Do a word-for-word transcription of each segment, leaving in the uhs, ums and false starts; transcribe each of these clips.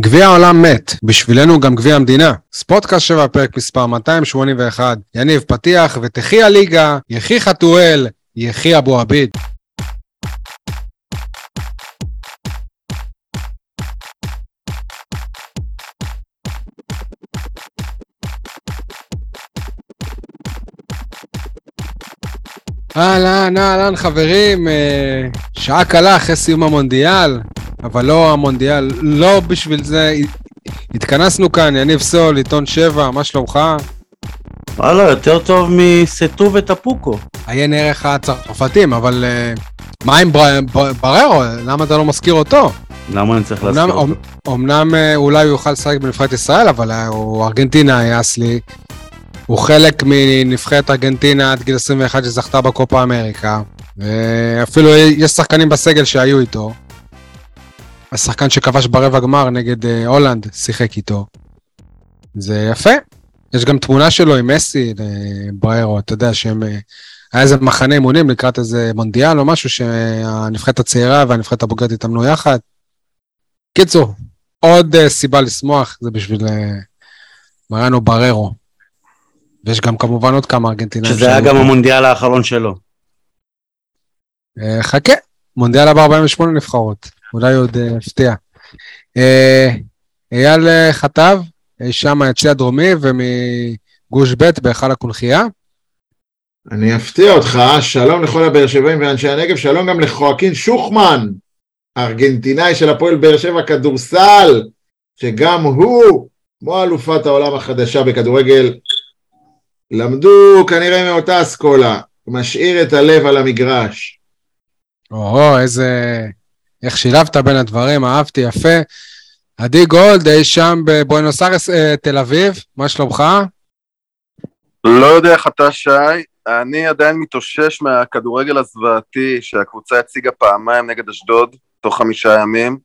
גביע העולם מת, בשבילנו גם גביע המדינה. ספורטקאסט שבע, פרק מספר מאתיים שמונים ואחת, יניב פתיח ותחי הליגה, יחי חתואל, יחי אבו עביד. אהלן, אהלן חברים, שעה קלה אחרי סיום המונדיאל, אבל לא המונדיאל, לא בשביל זה, התכנסנו כאן, יניב סול, עיתון שבע, מה שלומך? וואלה, יותר טוב מסטו וטפוקו. עיין ערך הצרפתים, אבל מה עם בררו? למה אתה לא מזכיר אותו? למה אני צריך להזכיר אותו? אמנם אולי הוא יוכל לשחק בנבחרת ישראל, אבל הוא ארגנטינה היה סלי. הוא חלק מנבחרת ארגנטינה עד גיל עשרים ואחת שזכתה בקופה אמריקה, ואפילו יש שחקנים בסגל שהיו איתו. השחקן שכבש ברבע גמר נגד הולנד שיחק איתו. זה יפה. יש גם תמונה שלו עם מסי לבררו, אתה יודע שהם... היה איזה מחנה אימונים לקראת איזה מונדיאל או משהו שהנבחרת הצעירה והנבחרת הבוגרת התאמנו יחד. קיצור, עוד סיבה לשמוח, זה בשביל מריאנו בררו. ויש גם כמובן עוד כמה ארגנטינאים. שזה היה גם המונדיאל האחרון שלו. חכה, מונדיאל הבא ארבעים ושמונה נבחרות, אולי עוד הפתיע. אייל חטב, שם היציא הדרומי ומגוש ב' בהיכל הקונחייה. אני אפתיע אותך, שלום לכל הבאר שבעים ואנשי הנגב, שלום גם לחואקין שוחמן, ארגנטינאי של הפועל באר שבע כדורסל, שגם הוא, כמו אלופת העולם החדשה בכדורגל, למדו כנראה מאותה אסכולה, משאיר את הלב על המגרש. או, איזה... איך שילבת בין הדברים, אהבתי, יפה. עדי גולד, אי שם בבואנוס איירס, אה, תל אביב, מה שלומך? לא יודע איך אתה, שי, אני עדיין מתאושש מהכדורגל הזוועתי שהקבוצה הציגה פעמיים נגד אשדוד, תוך חמישה ימים.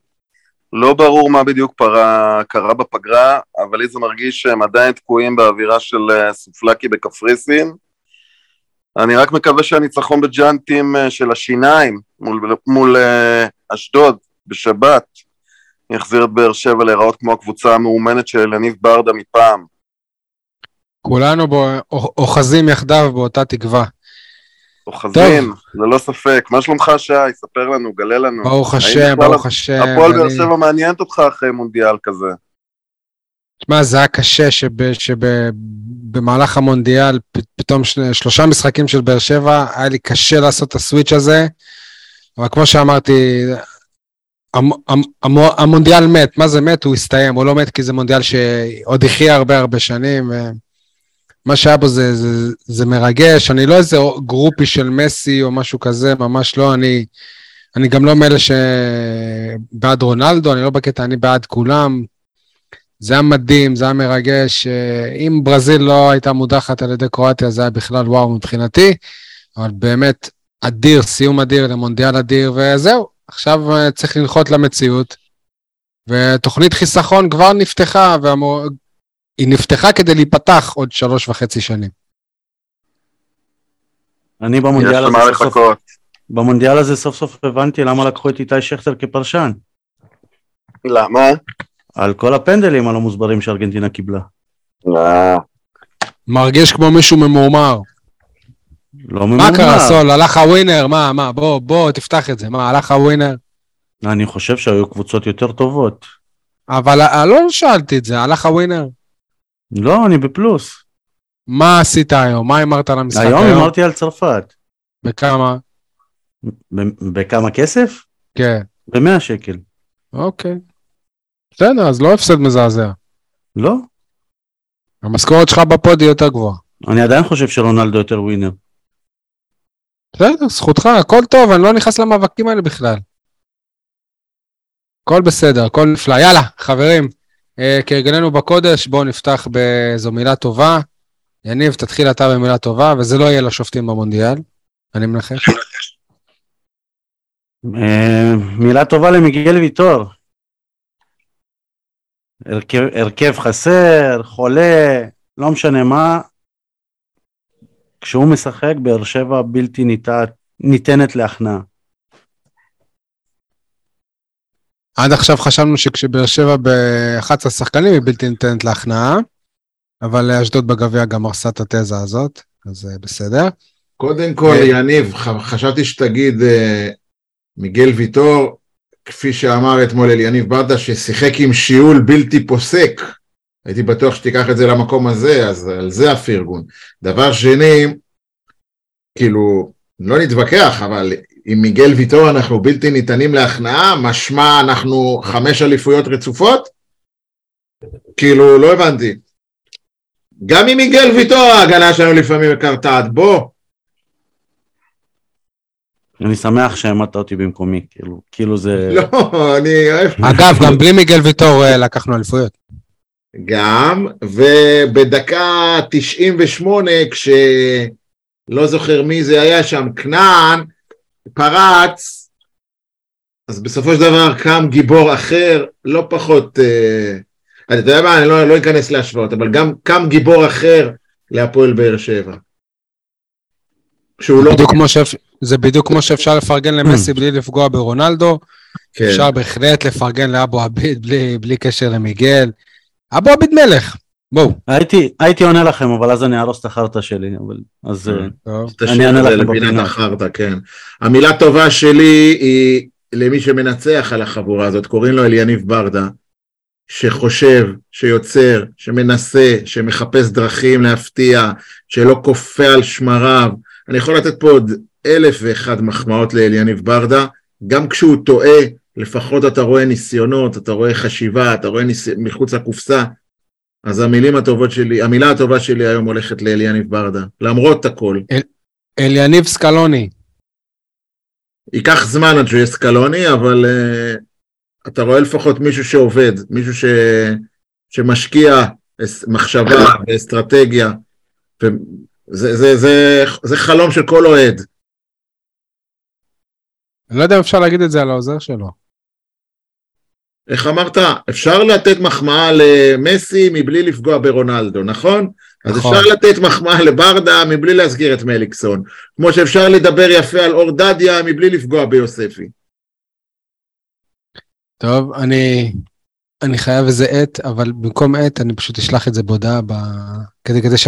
לא ברור מה בדיוק פרה, קרה בפגרה, אבל איזה מרגיש שהם עדיין תקועים באווירה של סופלקי בקפריסין. אני רק מקווה שהניצחון בג'אנטים של השיניים מול, מול אשדוד בשבת יחזיר את באר שבע להיראות כמו הקבוצה המאומנת של יניב ברדה מפעם. כולנו אוחזים יחדיו באותה תקווה. אוחזים, ללא ספק. מה שלומך, שי? ספר לנו, גלה לנו. ברוך השם, ברוך השם. הפועל באר שבע מעניינת אותך אחרי מונדיאל כזה. תשמע, זה היה קשה שבמהלך המונדיאל, פתאום שלושה משחקים של באר שבע, היה לי קשה לעשות את הסוויץ' הזה, אבל כמו שאמרתי, המונדיאל מת, מה זה מת? הוא הסתיים, הוא לא מת כי זה מונדיאל שעוד יחיה הרבה הרבה שנים, מה שהיה בו זה, זה, זה מרגש, אני לא איזה גרופי של מסי או משהו כזה, ממש לא, אני, אני גם לא מאלה שבעד רונלדו, אני לא בקטע, אני בעד כולם, זה היה מדהים, זה היה מרגש, אם ברזיל לא הייתה מודחת על ידי קרואטיה, זה היה בכלל וואו מבחינתי, אבל באמת אדיר, סיום אדיר למונדיאל אדיר, וזהו, עכשיו צריך ללכות למציאות, ותוכנית חיסכון כבר נפתחה, והמור... היא נפתחה כדי להיפתח עוד שלוש וחצי שנים. אני במונדיאל הזה, סוף סוף, במונדיאל הזה סוף סוף הבנתי למה לקחו את איתי שכטר כפרשן. למה? על כל הפנדלים הלא מוסברים שארגנטינה קיבלה. מרגיש כמו מישהו ממורמר. לא ממורמר. מה קרה סול? הלך הווינר? מה, מה, בוא, בוא, תפתח את זה. מה, הלך הווינר? אני חושב שהיו קבוצות יותר טובות. אבל לא שאלתי את זה, הלך הווינר. לא, אני בפלוס. מה עשית היום? מה אמרת על המשחק היום? היום אמרתי על צרפת. בכמה? ב- בכמה כסף? כן. במאה שקל. אוקיי. בסדר, אז לא הפסד מזעזע. לא. המשכורת שלך בפוד היא יותר גבוהה. אני עדיין חושב שרונלדו יותר ווינר. בסדר, זכותך, הכל טוב, אני לא נכנס למאבקים האלה בכלל. הכל בסדר, הכל נפלא. יאללה, חברים. כרגלנו בקודש, בואו נפתח באיזו מילה טובה. יניב, תתחיל אתה במילה טובה, וזה לא יהיה לשופטים במונדיאל. אני מנחש. מילה טובה למיגל ויטור. הרכב חסר, חולה, לא משנה מה. כשהוא משחק, באר שבע בלתי ניתנת להכנעה. עד עכשיו חשבנו שכשבאר שבע ב-אחד עשר שחקנים היא בלתי ניתנת להכנעה, אבל אשדוד בגביע גם הרסה את התזה הזאת, אז בסדר. קודם כל, יניב, חשבתי שתגיד מיגל ויטור, כפי שאמר אתמול אל יניב ברדה, ששיחק עם שיעול בלתי פוסק, הייתי בטוח שתיקח את זה למקום הזה, אז על זה הפרגון. דבר שני, כאילו, לא נתווכח, אבל עם מיגל ויטור אנחנו בלתי ניתנים להכנעה, משמע אנחנו חמש אליפויות רצופות? כאילו, לא הבנתי. גם עם מיגל ויטור ההגנה שלנו לפעמים קרטעת, בוא. אני שמח שהעמדת אותי במקומי, כאילו, כאילו זה... לא, אני אוהב... אגב, גם בלי מיגל ויטור לקחנו אליפויות. גם, ובדקה תשעים ושמונה, כשלא זוכר מי זה היה שם, כנען, פרץ, אז בסופו של דבר קם גיבור אחר, לא פחות... אתה יודע מה, אני לא, לא אכנס להשוואות, אבל גם קם גיבור אחר להפועל באר שבע. שהוא לא... בדיוק כמו שאפ... זה בדיוק כמו שאפשר לפרגן למסי בלי לפגוע ברונלדו, כן. אפשר בהחלט לפרגן לאבו עביד בלי, בלי קשר למיגל, אבו עביד מלך, בואו. הייתי, הייתי עונה לכם, אבל אז אני ארוס את החרטה שלי, אבל אז אני עונה לכם בפינה. החרטה, כן. המילה טובה שלי היא למי שמנצח על החבורה הזאת, קוראים לו אליניב ברדה, שחושב, שיוצר, שמנסה, שמחפש דרכים להפתיע, שלא קופה על שמריו. אני יכול לתת פה עוד אלף ואחד מחמאות לאליניב ברדה, גם כשהוא טועה, לפחות אתה רואה ניסיונות, אתה רואה חשיבה, אתה רואה ניס... מחוץ לקופסה, אז המילים הטובות שלי, המילה הטובה שלי היום הולכת לאליניב ברדה, למרות הכל. אל... אליניב סקלוני. ייקח זמן עד שהוא יהיה סקלוני, אבל uh, אתה רואה לפחות מישהו שעובד, מישהו ש... שמשקיע מחשבה ואסטרטגיה, ו... זה, זה, זה, זה חלום של כל אוהד. אני לא יודע אם אפשר להגיד את זה על העוזר שלו. איך אמרת? אפשר לתת מחמאה למסי מבלי לפגוע ברונלדו, נכון? נכון. אז אפשר לתת מחמאה לברדה מבלי להזכיר את מליקסון. כמו שאפשר לדבר יפה על אור דדיה מבלי לפגוע ביוספי. טוב, אני... אני חייב איזה עת, אבל במקום עת אני פשוט אשלח את זה בודעה, ב... כדי, כדי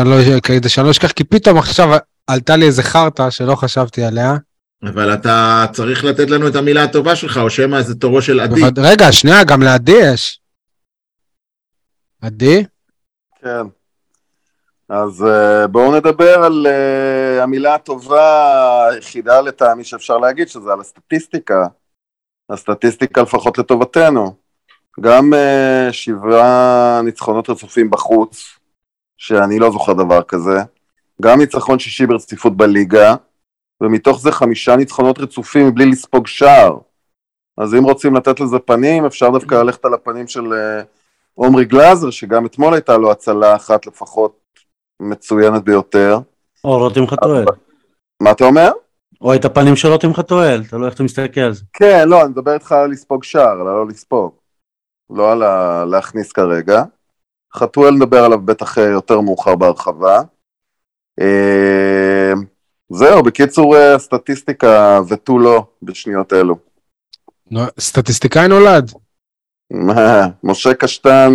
שאני לא אשכח, כי פתאום עכשיו עלתה לי איזה חרטה שלא חשבתי עליה. אבל אתה צריך לתת לנו את המילה הטובה שלך, או שמה איזה תורו של עדי. ובד... רגע, שנייה, גם לעדי יש. עדי? כן. אז בואו נדבר על המילה הטובה, היחידה לטעמי שאפשר להגיד, שזה על הסטטיסטיקה. הסטטיסטיקה לפחות לטובתנו. גם uh, שבעה ניצחונות רצופים בחוץ, שאני לא זוכר דבר כזה, גם ניצחון שישי ברציפות בליגה, ומתוך זה חמישה ניצחונות רצופים בלי לספוג שער. אז אם רוצים לתת לזה פנים, אפשר דווקא ללכת על הפנים של uh, עומרי גלזר, שגם אתמול הייתה לו הצלה אחת לפחות מצוינת ביותר. או רותם חתואל. מה אתה אומר? או את הפנים של רותם חתואל, אתה לא איך אתה מסתכל על זה. כן, לא, אני מדבר איתך על לספוג שער, על לא לספוג. לא על ה... להכניס כרגע. חתואל נדבר עליו בטח יותר מאוחר בהרחבה. אה... זהו, בקיצור הסטטיסטיקה ותו לא בשניות אלו. סטטיסטיקאי נולד. מה? משה קשטן,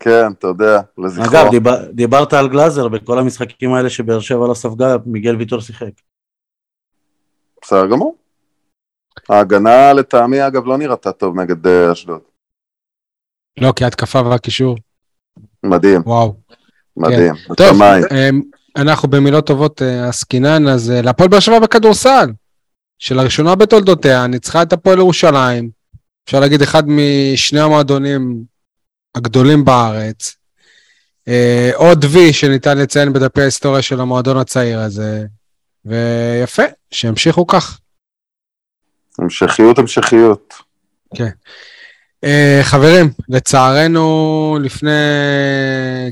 כן, אתה יודע, לזכרו. אגב, דיבר, דיברת על גלזר, בכל המשחקים האלה שבאר שבע לא ספגה, מיגל ויטור שיחק. בסדר גמור. ההגנה לטעמי, אגב, לא נראתה טוב נגד אשדוד. לא, כי התקפה והקישור. מדהים. וואו. מדהים. כן. טוב, אנחנו במילות טובות הסקינן, אז להפועל באר שבע בכדורסל, שלראשונה בתולדותיה, ניצחה את הפועל ירושלים, אפשר להגיד אחד משני המועדונים הגדולים בארץ, עוד וי שניתן לציין בדפי ההיסטוריה של המועדון הצעיר הזה, ויפה, שהמשיכו כך. המשכיות, המשכיות. כן. Uh, חברים, לצערנו לפני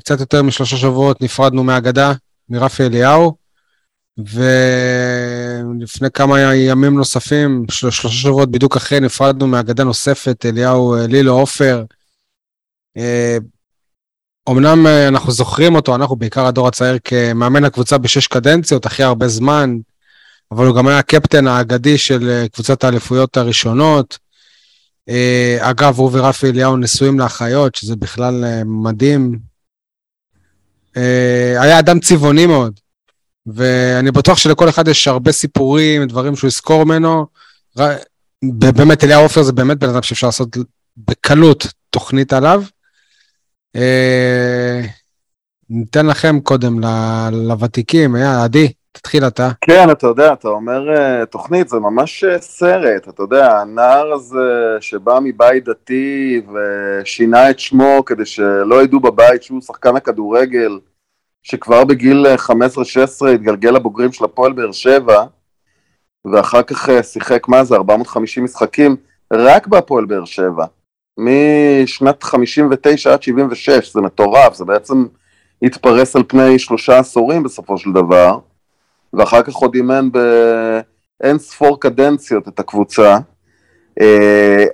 קצת יותר משלושה שבועות נפרדנו מהגדה, מרפי אליהו, ולפני כמה ימים נוספים, של... שלושה שבועות בדיוק אחרי, נפרדנו מהגדה נוספת, אליהו לילו אופר. Uh, אמנם אנחנו זוכרים אותו, אנחנו בעיקר הדור הצעיר כמאמן הקבוצה בשש קדנציות, אחרי הרבה זמן, אבל הוא גם היה הקפטן האגדי של קבוצת האליפויות הראשונות, אגב, הוא ורפי אליהו נשואים לאחיות, שזה בכלל מדהים. היה אדם צבעוני מאוד, ואני בטוח שלכל אחד יש הרבה סיפורים, דברים שהוא יזכור ממנו. באמת, אליהו אופיר זה באמת בן אדם שאפשר לעשות בקלות תוכנית עליו. ניתן לכם קודם לוותיקים, עדי. תתחיל אתה. כן, אתה יודע, אתה אומר תוכנית, זה ממש סרט, אתה יודע, הנער הזה שבא מבית דתי ושינה את שמו כדי שלא ידעו בבית שהוא שחקן הכדורגל, שכבר בגיל חמש עשרה שש עשרה התגלגל לבוגרים של הפועל באר שבע, ואחר כך שיחק מה זה, ארבע מאות וחמישים משחקים, רק בהפועל באר שבע, משנת חמישים ותשע עד שבעים ושש, זה מטורף, זה בעצם התפרס על פני שלושה עשורים בסופו של דבר, ואחר כך עוד אימן באין ספור קדנציות את הקבוצה.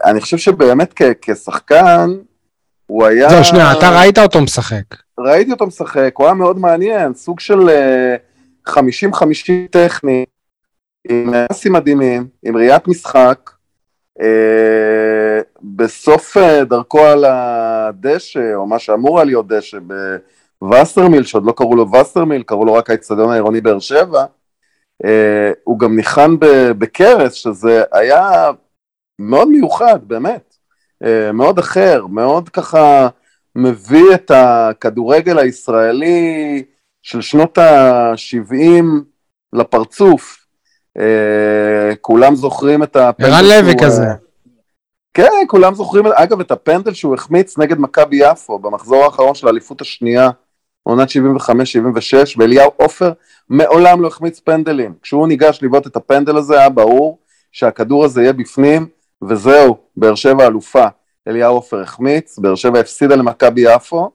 אני חושב שבאמת כשחקן, הוא היה... זהו, שנייה, אתה ראית אותו משחק. ראיתי אותו משחק, הוא היה מאוד מעניין, סוג של חמישים חמישים טכני, עם מעשים מדהימים, עם ראיית משחק, בסוף דרכו על הדשא, או מה שאמור להיות דשא, ב... וסרמיל, שעוד לא קראו לו וסרמיל, קראו לו רק האצטדיון העירוני באר שבע, הוא גם ניחן בקרס, שזה היה מאוד מיוחד, באמת, מאוד אחר, מאוד ככה מביא את הכדורגל הישראלי של שנות ה-שבעים לפרצוף, כולם זוכרים את הפנדל. ערן לוי כזה. כן, כולם זוכרים, אגב, את הפנדל שהוא החמיץ נגד מכבי יפו, במחזור האחרון של האליפות השנייה, עונת שבעים וחמש שבעים ושש, ואליהו עופר מעולם לא החמיץ פנדלים. כשהוא ניגש לבעוט את הפנדל הזה, היה ברור שהכדור הזה יהיה בפנים, וזהו, באר שבע אלופה. אליהו עופר החמיץ, באר שבע הפסידה למכבי יפו,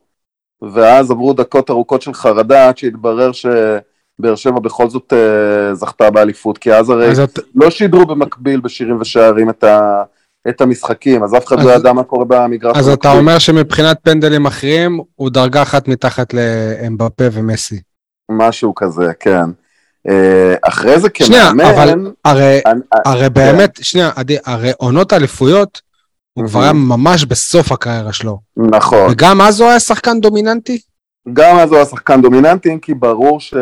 ואז עברו דקות ארוכות של חרדה, עד שהתברר שבאר שבע בכל זאת אה, זכתה באליפות, כי אז הרי זאת... לא שידרו במקביל בשירים ושערים את ה... את המשחקים, אז אף אחד לא ידע מה קורה במגרש. אז אתה אומר שמבחינת פנדלים אחרים, הוא דרגה אחת מתחת לאמבפה ומסי. משהו כזה, כן. אחרי זה כמאמן... שנייה, אבל הרי באמת, שנייה, הרי עונות האליפויות, הוא כבר היה ממש בסוף הקריירה שלו. נכון. וגם אז הוא היה שחקן דומיננטי? גם אז הוא היה שחקן דומיננטי, אם כי ברור ש... הוא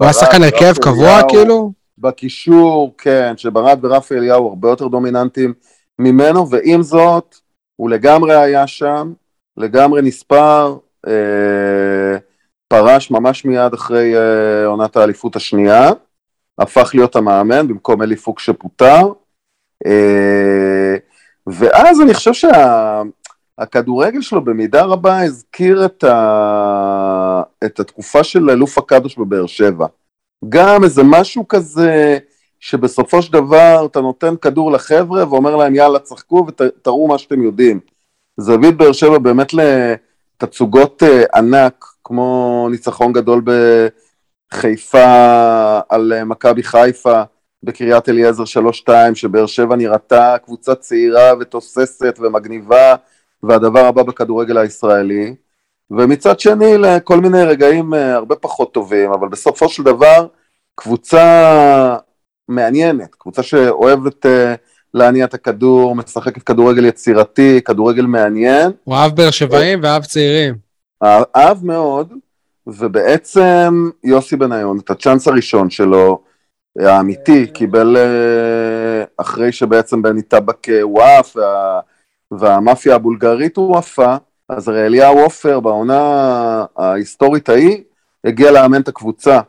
היה שחקן הרכב קבוע, כאילו? בקישור, כן, שברד ורפי אליהו הרבה יותר דומיננטיים, ממנו, ועם זאת, הוא לגמרי היה שם, לגמרי נספר, אה, פרש ממש מיד אחרי אה, עונת האליפות השנייה, הפך להיות המאמן, במקום אלי פוק שפוטר, אה, ואז אני חושב שהכדורגל שה, שלו במידה רבה הזכיר את, ה, את התקופה של אלוף הקדוש בבאר שבע, גם איזה משהו כזה, שבסופו של דבר אתה נותן כדור לחבר'ה ואומר להם יאללה צחקו ותראו מה שאתם יודעים. זווית באר שבע באמת לתצוגות ענק, כמו ניצחון גדול בחיפה על מכבי חיפה, בקריית אליעזר שלוש שתיים, שבאר שבע נראתה קבוצה צעירה ותוססת ומגניבה, והדבר הבא בכדורגל הישראלי. ומצד שני לכל מיני רגעים הרבה פחות טובים, אבל בסופו של דבר קבוצה... מעניינת, קבוצה שאוהבת uh, להניע את הכדור, משחקת כדורגל יצירתי, כדורגל מעניין. הוא אהב באר שבעים ואהב צעירים. אהב, אהב מאוד, ובעצם יוסי בניון, את הצ'אנס הראשון שלו, האמיתי, קיבל uh, אחרי שבעצם בני טבק הוא אף, וה, והמאפיה הבולגרית הוא אפה, אז הרי אליהו עופר בעונה ההיסטורית ההיא, הגיע לאמן את הקבוצה.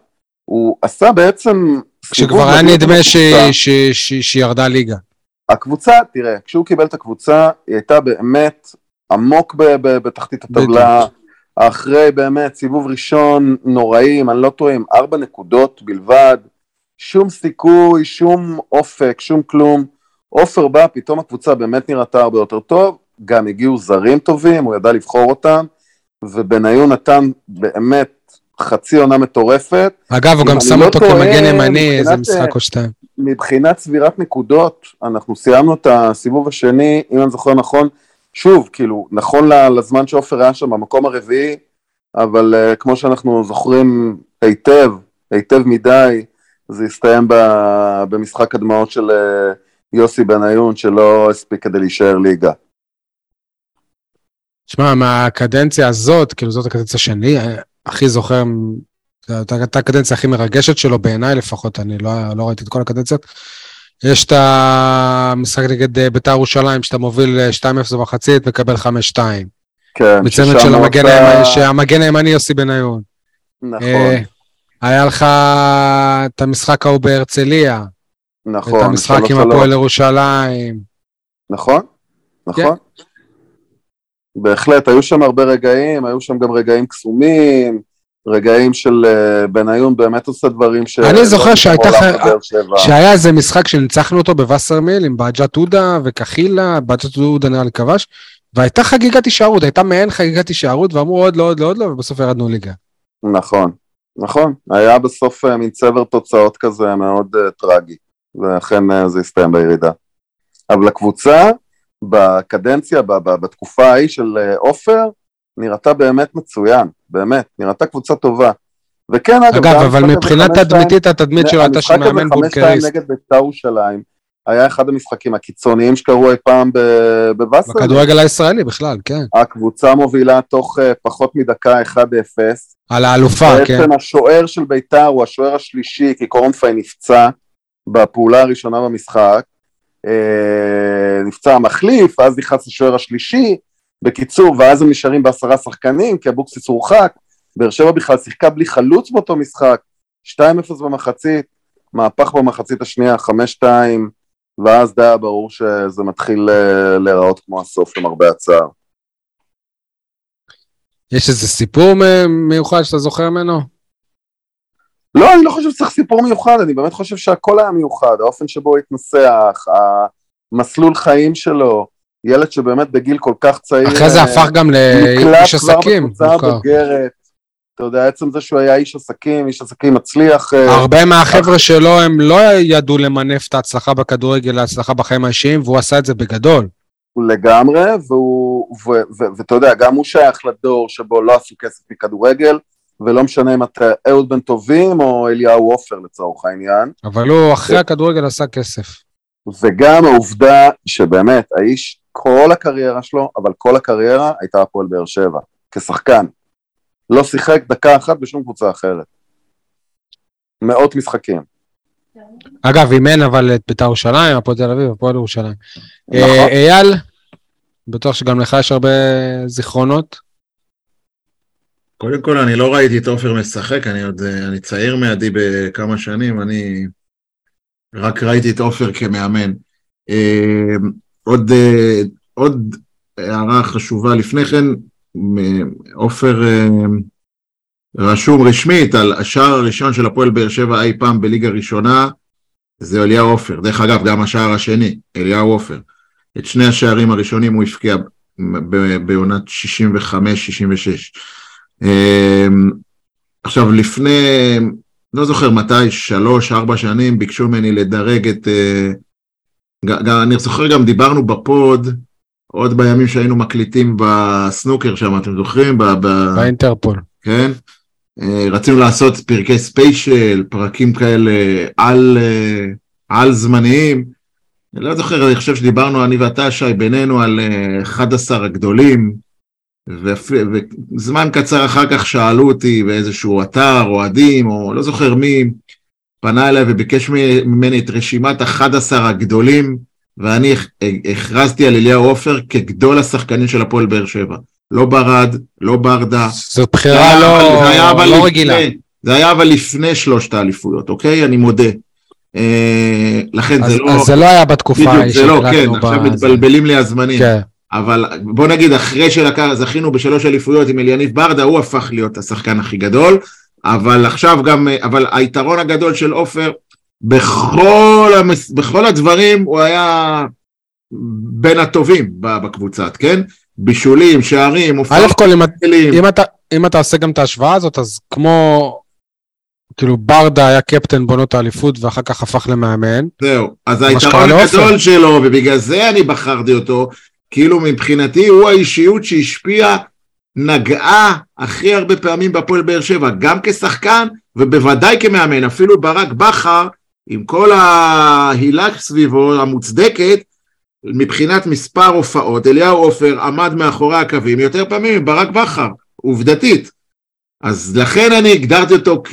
הוא עשה בעצם... כשכבר היה נדמה ש... ש... ש... שירדה ליגה. הקבוצה, תראה, כשהוא קיבל את הקבוצה, היא הייתה באמת עמוק ב... ב... בתחתית הטבלה, אחרי באמת סיבוב ראשון נוראים, אני לא טועים, ארבע נקודות בלבד, שום סיכוי, שום אופק, שום כלום. אופר בא, פתאום הקבוצה באמת נראתה הרבה יותר טוב, גם הגיעו זרים טובים, הוא ידע לבחור אותם, ובניון נתן באמת, חצי עונה מטורפת. אגב, הוא גם שם אותו כמגן ימני, איזה משחק או שתיים. מבחינת סבירת נקודות, אנחנו סיימנו את הסיבוב השני, אם אני זוכר נכון, שוב, כאילו, נכון לזמן שאופר היה שם, במקום הרביעי, אבל uh, כמו שאנחנו זוכרים היטב, היטב מדי, זה הסתיים ב, במשחק הדמעות של יוסי בניון שלא הספיק כדי להישאר ליגה. תשמע, מהקדנציה הזאת, כאילו זאת הקדנציה שני, הכי זוכר, הייתה הקדנציה הכי מרגשת שלו, בעיניי לפחות, אני לא, לא ראיתי את כל הקדנציות, יש את המשחק נגד בית"ר ירושלים, שאתה מוביל שתיים אפס בחצית, מקבל חמש שתיים. כן. בצמד של המגן הימני, שהמגן הימני יוסי בניון. נכון. היה לך את המשחק ההוא בהרצליה. נכון. את המשחק עם הפועל ירושלים. נכון, נכון. בהחלט, היו שם הרבה רגעים, היו שם גם רגעים קסומים, רגעים של בניון, באמת עושה דברים ש... אני זוכר שהיה איזה משחק שניצחנו אותו בווסרמיל, עם באג'ת עודה וכחילה, באג'ת עודה נראה לכבש, והייתה חגיגת הישארות, הייתה מעין חגיגת הישארות, ואמרו עוד לא, עוד לא, עוד לא, ובסוף ירדנו ליגה. נכון, נכון. היה בסוף מין צבר תוצאות כזה מאוד טרגי, ואכן זה הסתיים בירידה. אבל הקבוצה... בקדנציה, בתקופה ההיא של אופר, נראתה באמת מצוין, באמת, נראתה קבוצה טובה. וכן, אגב, אגב אבל מבחינת תדמיתית, התדמית שלו הייתה שמאמן בונקריסט. נגד בית"ר ירושלים, היה אחד המשחקים הקיצוניים שקרו אי פעם בווסרמיל. בכדורגל הישראלי בכלל, כן. הקבוצה מובילה תוך פחות מדקה אחת אפס. על האלופה, כן. בעצם השוער של בית"ר הוא השוער השלישי, כי קורנפיי נפצע בפעולה הראשונה במשחק, נפצע המחליף, ואז נכנס השוער השלישי, בקיצור, ואז הם נשארים בעשרה שחקנים, כי אבוקסיס הורחק, באר שבע בכלל שיחקה בלי חלוץ באותו משחק, שתיים אפס במחצית, מהפך במחצית השנייה, חמש שתיים, ואז די ברור שזה מתחיל להיראות כמו הסוף, עם הרבה הצער. יש איזה סיפור מיוחד שאתה זוכר ממנו? לא, אני לא חושב שצריך סיפור מיוחד, אני באמת חושב שהכל היה מיוחד, האופן שבו הוא התנסח, המסלול חיים שלו, ילד שבאמת בגיל כל כך צעיר... אחרי זה הפך גם לאיש עסקים. נקלט כבר בקבוצה הבוגרת, אתה יודע, עצם זה שהוא היה איש עסקים, איש עסקים מצליח... הרבה מהחבר'ה שלו הם לא ידעו למנף את ההצלחה בכדורגל, ההצלחה בחיים האישיים, והוא עשה את זה בגדול. לגמרי, ואתה יודע, גם הוא שייך לדור שבו לא עשו כסף מכדורגל, ולא משנה אם אתה אהוד בן טובים או אליהו עופר לצורך העניין. אבל לא, אחרי הכדורגל עשה כסף. וגם העובדה שבאמת האיש, כל הקריירה שלו, אבל כל הקריירה הייתה הפועל באר שבע, כשחקן. לא שיחק דקה אחת בשום קבוצה אחרת. מאות משחקים. אגב, אימן אבל את בית"ר ירושלים, הפועל תל אביב, הפועל ירושלים. נכון. אייל, בטוח שגם לך יש הרבה זיכרונות. קודם כל, אני לא ראיתי את אופר משחק, אני עוד, אני צעיר מעדי בכמה שנים, אני רק ראיתי את אופר כמאמן. עוד, עוד הערה חשובה לפני כן, אופר רשום רשמית על השער הראשון של הפועל באר שבע אי פעם בליגה ראשונה, זה אליהו עופר. דרך אגב, גם השער השני, אליהו עופר. את שני השערים הראשונים הוא הפקיע בעונת שישים וחמש שישים ושש. עכשיו לפני, לא זוכר מתי, שלוש, ארבע שנים, ביקשו ממני לדרג את, אני זוכר גם דיברנו בפוד, עוד בימים שהיינו מקליטים בסנוקר שם, אתם זוכרים? באינטרפול. כן, רצינו לעשות פרקי ספיישל, פרקים כאלה על זמניים, לא זוכר, אני חושב שדיברנו, אני ואתה שי, בינינו על אחד עשר הגדולים, וזמן קצר אחר כך שאלו אותי באיזשהו אתר, אוהדים, או לא זוכר מי, פנה אליי וביקש ממני את רשימת אחד עשר הגדולים, ואני הכרזתי על אליהו עופר כגדול השחקנים של הפועל באר שבע. לא ברד, לא ברדה. זו בחירה לא רגילה. זה היה אבל לפני שלושת האליפויות, אוקיי? אני מודה. לכן זה לא... אז זה לא היה בתקופה. זה לא, כן, עכשיו מתבלבלים לי הזמנים. כן. אבל בוא נגיד, אחרי שלקר זכינו בשלוש אליפויות עם אליניב ברדה, הוא הפך להיות השחקן הכי גדול, אבל עכשיו גם, אבל היתרון הגדול של אופר, בכל, המס, בכל הדברים הוא היה בין הטובים בקבוצת, כן? בישולים, שערים, אופר... אלף כל, אם, אם, אתה, אם אתה עושה גם את ההשוואה הזאת, אז כמו... כאילו ברדה היה קפטן בונות האליפות ואחר כך הפך למאמן. זהו, אז היתרון הגדול שלו, ובגלל זה אני בחרתי אותו, כאילו מבחינתי הוא האישיות שהשפיעה, נגעה הכי הרבה פעמים בפועל באר שבע, גם כשחקן ובוודאי כמאמן, אפילו ברק בכר עם כל ההילה סביבו המוצדקת, מבחינת מספר הופעות, אליהו עופר עמד מאחורי הקווים יותר פעמים, ברק בחר, עובדתית. אז לכן אני הגדרתי אותו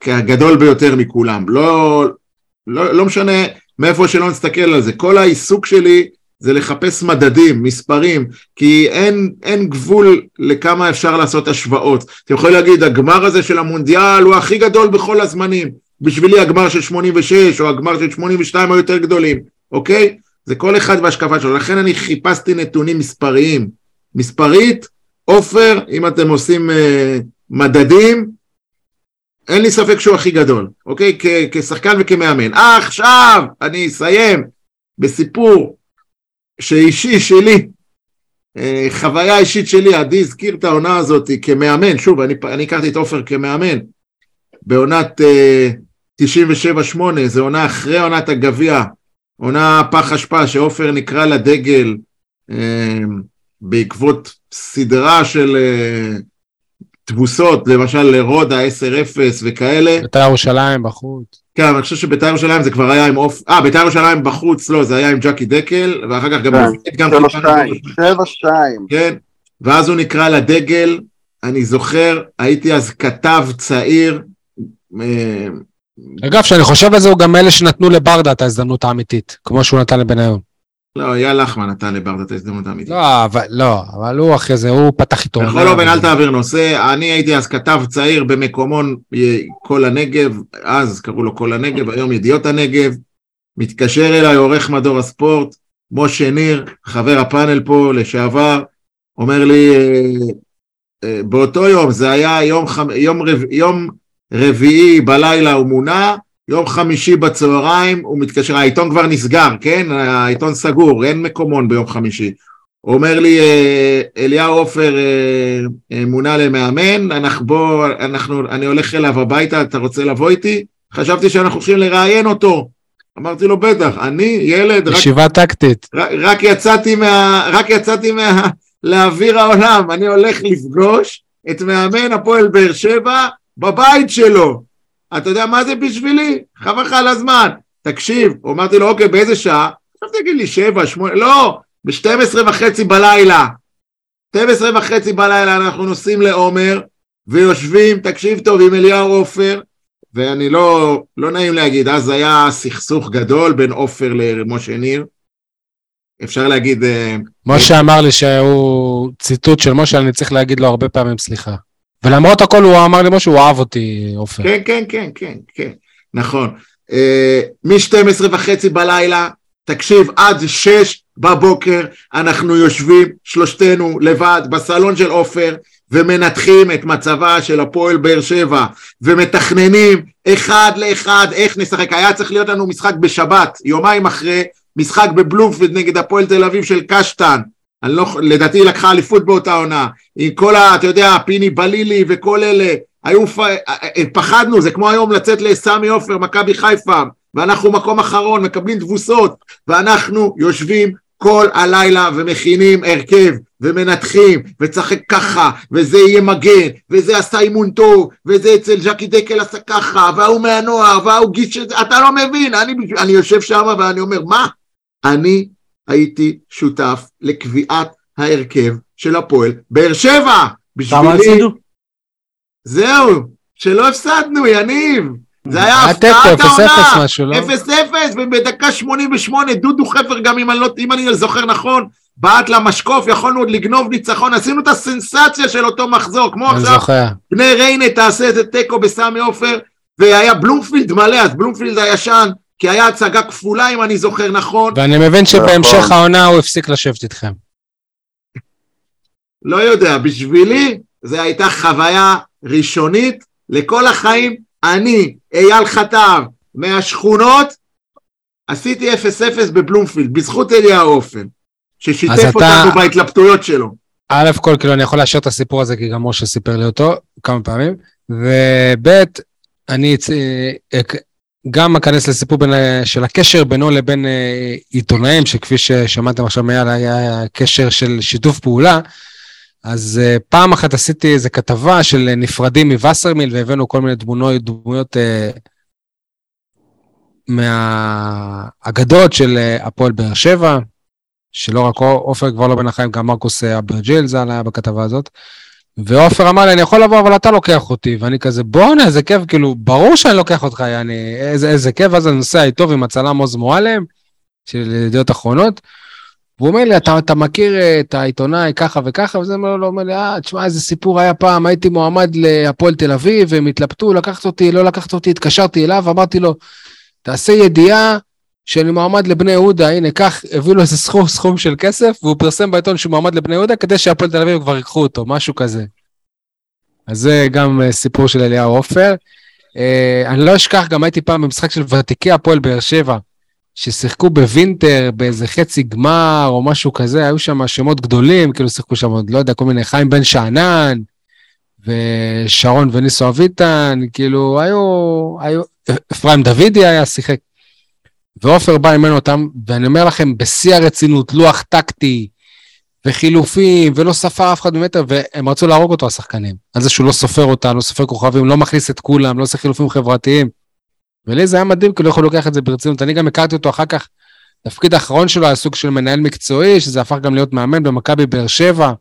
כגדול ביותר מכולם. לא, לא, לא משנה מאיפה שלא נסתכל על זה. כל העיסוק שלי זה לחפש מדדים, מספרים, כי אין, אין גבול לכמה אפשר לעשות השוואות. אתם יכולים להגיד, הגמר הזה של המונדיאל הוא הכי גדול בכל הזמנים. בשבילי הגמר של שמונים ושש או הגמר של שמונים ושתיים היו יותר גדולים, אוקיי? זה כל אחד והשקפה שלו. לכן אני חיפשתי נתונים מספריים. מספרית, אופר, אם אתם עושים אה, מדדים, אין לי ספק שהוא הכי גדול, אוקיי? כ- כשחקן וכמאמן. עכשיו אני אסיים בסיפור שאישי שלי, אה, חוויה אישית שלי, עדי הזכיר את העונה הזאת כמאמן, שוב, אני, אני הכרתי את אופר כמאמן, בעונת אה, תשעים ושבע שמונה, זה עונה אחרי עונת הגביע, עונה פח אשפה, שאופר נקרא לדגל, אה, בעקבות סדרה של אה, תבוסות, למשל לרודה, עשר אפס וכאלה. בית"ר ירושלים בחוץ. כן, אני חושב שבית"ר ירושלים זה כבר היה עם אוף... אה, בית"ר ירושלים בחוץ, לא, זה היה עם ג'קי דקל, ואחר כך גם... שבע שתיים. כן, ואז הוא נקרא לדגל, אני זוכר, הייתי אז כתב צעיר. אגב, שאני חושב על זה, הוא גם אלה שנתנו לברדה את ההזדמנות האמיתית, כמו שהוא נתן לבניון. לא, יאל לחמן נתן לברדה את ההזדמנות האמיתית. לא, אבל לא, אבל הוא אחרי זה, הוא פתח איתו. בכל אופן, אל תעביר נושא, אני הייתי אז כתב צעיר במקומון כל הנגב, אז קראו לו כל הנגב, היום ידיעות הנגב, מתקשר אליי עורך מדור הספורט, משה ניר, חבר הפאנל פה לשעבר, אומר לי, באותו יום, זה היה יום, יום, יום רביעי בלילה הוא מונה, יום חמישי בצהריים, הוא מתקשר, העיתון כבר נסגר, כן? העיתון סגור, אין מקומון ביום חמישי. הוא אומר לי, אליהו עופר מונה למאמן, אנחנו בוא, אנחנו, אני הולך אליו הביתה, אתה רוצה לבוא איתי? חשבתי שאנחנו הולכים לראיין אותו. אמרתי לו, בטח, אני ילד, ישיבה טקטית. רק, רק יצאתי מה, רק יצאתי מה, לאוויר העולם, אני הולך לפגוש את מאמן הפועל באר שבע בבית שלו. אתה יודע מה זה בשבילי? חבל לך על הזמן. תקשיב, אמרתי לו, אוקיי, באיזה שעה? עכשיו תגיד לי, שבע, שמונה, לא, ב-שתים עשרה וחצי בלילה. שתים עשרה וחצי בלילה אנחנו נוסעים לעומר, ויושבים, תקשיב טוב, עם אליהו עופר, ואני לא, לא נעים להגיד, אז היה סכסוך גדול בין עופר למשה ניר. אפשר להגיד... משה אמר לי שהוא ציטוט של משה, אני צריך להגיד לו הרבה פעמים סליחה. ולמרות הכל הוא אמר לי משהו, הוא אהב אותי, אופן. כן, כן, כן, כן, כן, נכון. אה, מ-שתים עשרה וחצי בלילה, תקשיב, עד שש בבוקר, אנחנו יושבים, שלושתנו, לבד, בסלון של אופר, ומנתחים את מצבה של הפועל באר שבע, ומתכננים אחד לאחד, איך נשחק. היה צריך להיות לנו משחק בשבת, יומיים אחרי, משחק בבלומפילד נגד הפועל תל אביב של קשטן, לא, לדעתי לקחה אליפות באותה עונה, עם כל ה, אתה יודע, פיני בלילי וכל אלה, היו, פחדנו, זה כמו היום לצאת לסמי עופר, מכבי חיפה, ואנחנו מקום אחרון, מקבלים תבוסות, ואנחנו יושבים כל הלילה ומכינים הרכב, ומנתחים, וצחק ככה, וזה יהיה מגן, וזה עשה אימון טוב, וזה אצל ז'קי דקל עשה ככה, והוא מהנוער, והוא גיש, אתה לא מבין, אני, אני יושב שם ואני אומר, מה? אני הייתי שותף לקביעת ההרכב של הפועל באר שבע. בשבילי... זהו, שלא הפסדנו, יניב. זה היה הפתעת העונה, אפס אפס, ובדקה שמונים ושמונה, דודו חפר, גם אם אני זוכר נכון, באת למשקוף, יכולנו עוד לגנוב ניצחון, עשינו את הסנסציה של אותו מחזור, כמו עכשיו, בני ריינה תעשה איזה טקו בסמי עופר, והיה בלומפילד מלא, אז בלומפילד הישן, כי היה הצגה כפולה, אם אני זוכר נכון. ואני מבין שבהמשך העונה הוא הפסיק לשבת איתכם. לא יודע, בשבילי, זה הייתה חוויה ראשונית, לכל החיים, אני, אייל חטב, מהשכונות, עשיתי אפס אפס בבלומפילד, בזכות אליהו עופר, ששיתף אותנו בהתלבטויות שלו. א' כל כאילו, אני יכול להשאיר את הסיפור הזה, כי גם משה סיפר לי אותו, כמה פעמים, וב' אני... גם אכנס לסיפור בין, של הקשר בינו לבין עיתונאים, שכפי ששמעתם עכשיו מיד, היה קשר של שיתוף פעולה, אז פעם אחת עשיתי איזו כתבה של נפרדים מווסרמיל, והבאנו כל מיני דמויות, דמויות מהאגדות של הפועל באר שבע, שלא רק עופר כבר לא בין החיים, גם מרקוס אברג'יל, זה עליה בכתבה הזאת, ועופר אמר לי, אני יכול לבוא, אבל אתה לוקח אותי, ואני כזה, בוא'נה, איזה כיף, כאילו, ברור שאני לוקח אותך, אני, איזה, איזה כיף, אז אני נוסע איתו עם הצלם עוז מועלם, של ידיעות אחרונות, והוא אומר לי, אתה, אתה מכיר את העיתונאי ככה וככה, וזה אומר לו, לא, אומר לי, אה, תשמע, איזה סיפור היה פעם, הייתי מועמד להפועל תל אביב, והם התלבטו, לקחת אותי, לא לקחת אותי, התקשרתי אליו, אמרתי לו, תעשה ידיעה, שאני מועמד לבני יהודה, הנה, כך, הביאו לו איזה סכום, סכום של כסף, והוא פרסם בעיתון שהוא מועמד לבני יהודה, כדי שהפועל תל אביב כבר יקחו אותו, משהו כזה. אז זה גם סיפור של אליהו עופר. אה, אני לא אשכח, גם הייתי פעם במשחק של ותיקי הפועל באר שבע, ששיחקו בווינטר, באיזה חצי גמר, או משהו כזה, היו שם שמות גדולים, כאילו שיחקו שם, לא יודע, כל מיני חיים בן שענן, ושרון וניסו אביטן, כאילו, היו, היו, אפרים דוידי היה שיחק, ועופר בא ממנו אותם, ואני אומר לכם, בשיא הרצינות, לוח טקטי, וחילופים, ולא ספר אף אחד ממטר, והם רצו להרוג אותו השחקנים, על זה שהוא לא סופר אותם, לא סופר כוכבים, לא מכניס את כולם, לא עושה חילופים חברתיים, ולי זה היה מדהים, כי לא יכול לוקח את זה ברצינות, אני גם הכרתי אותו אחר כך, תפקיד האחרון שלו היה סוג של מנהל מקצועי, שזה הפך גם להיות מאמן במכבי באר שבע,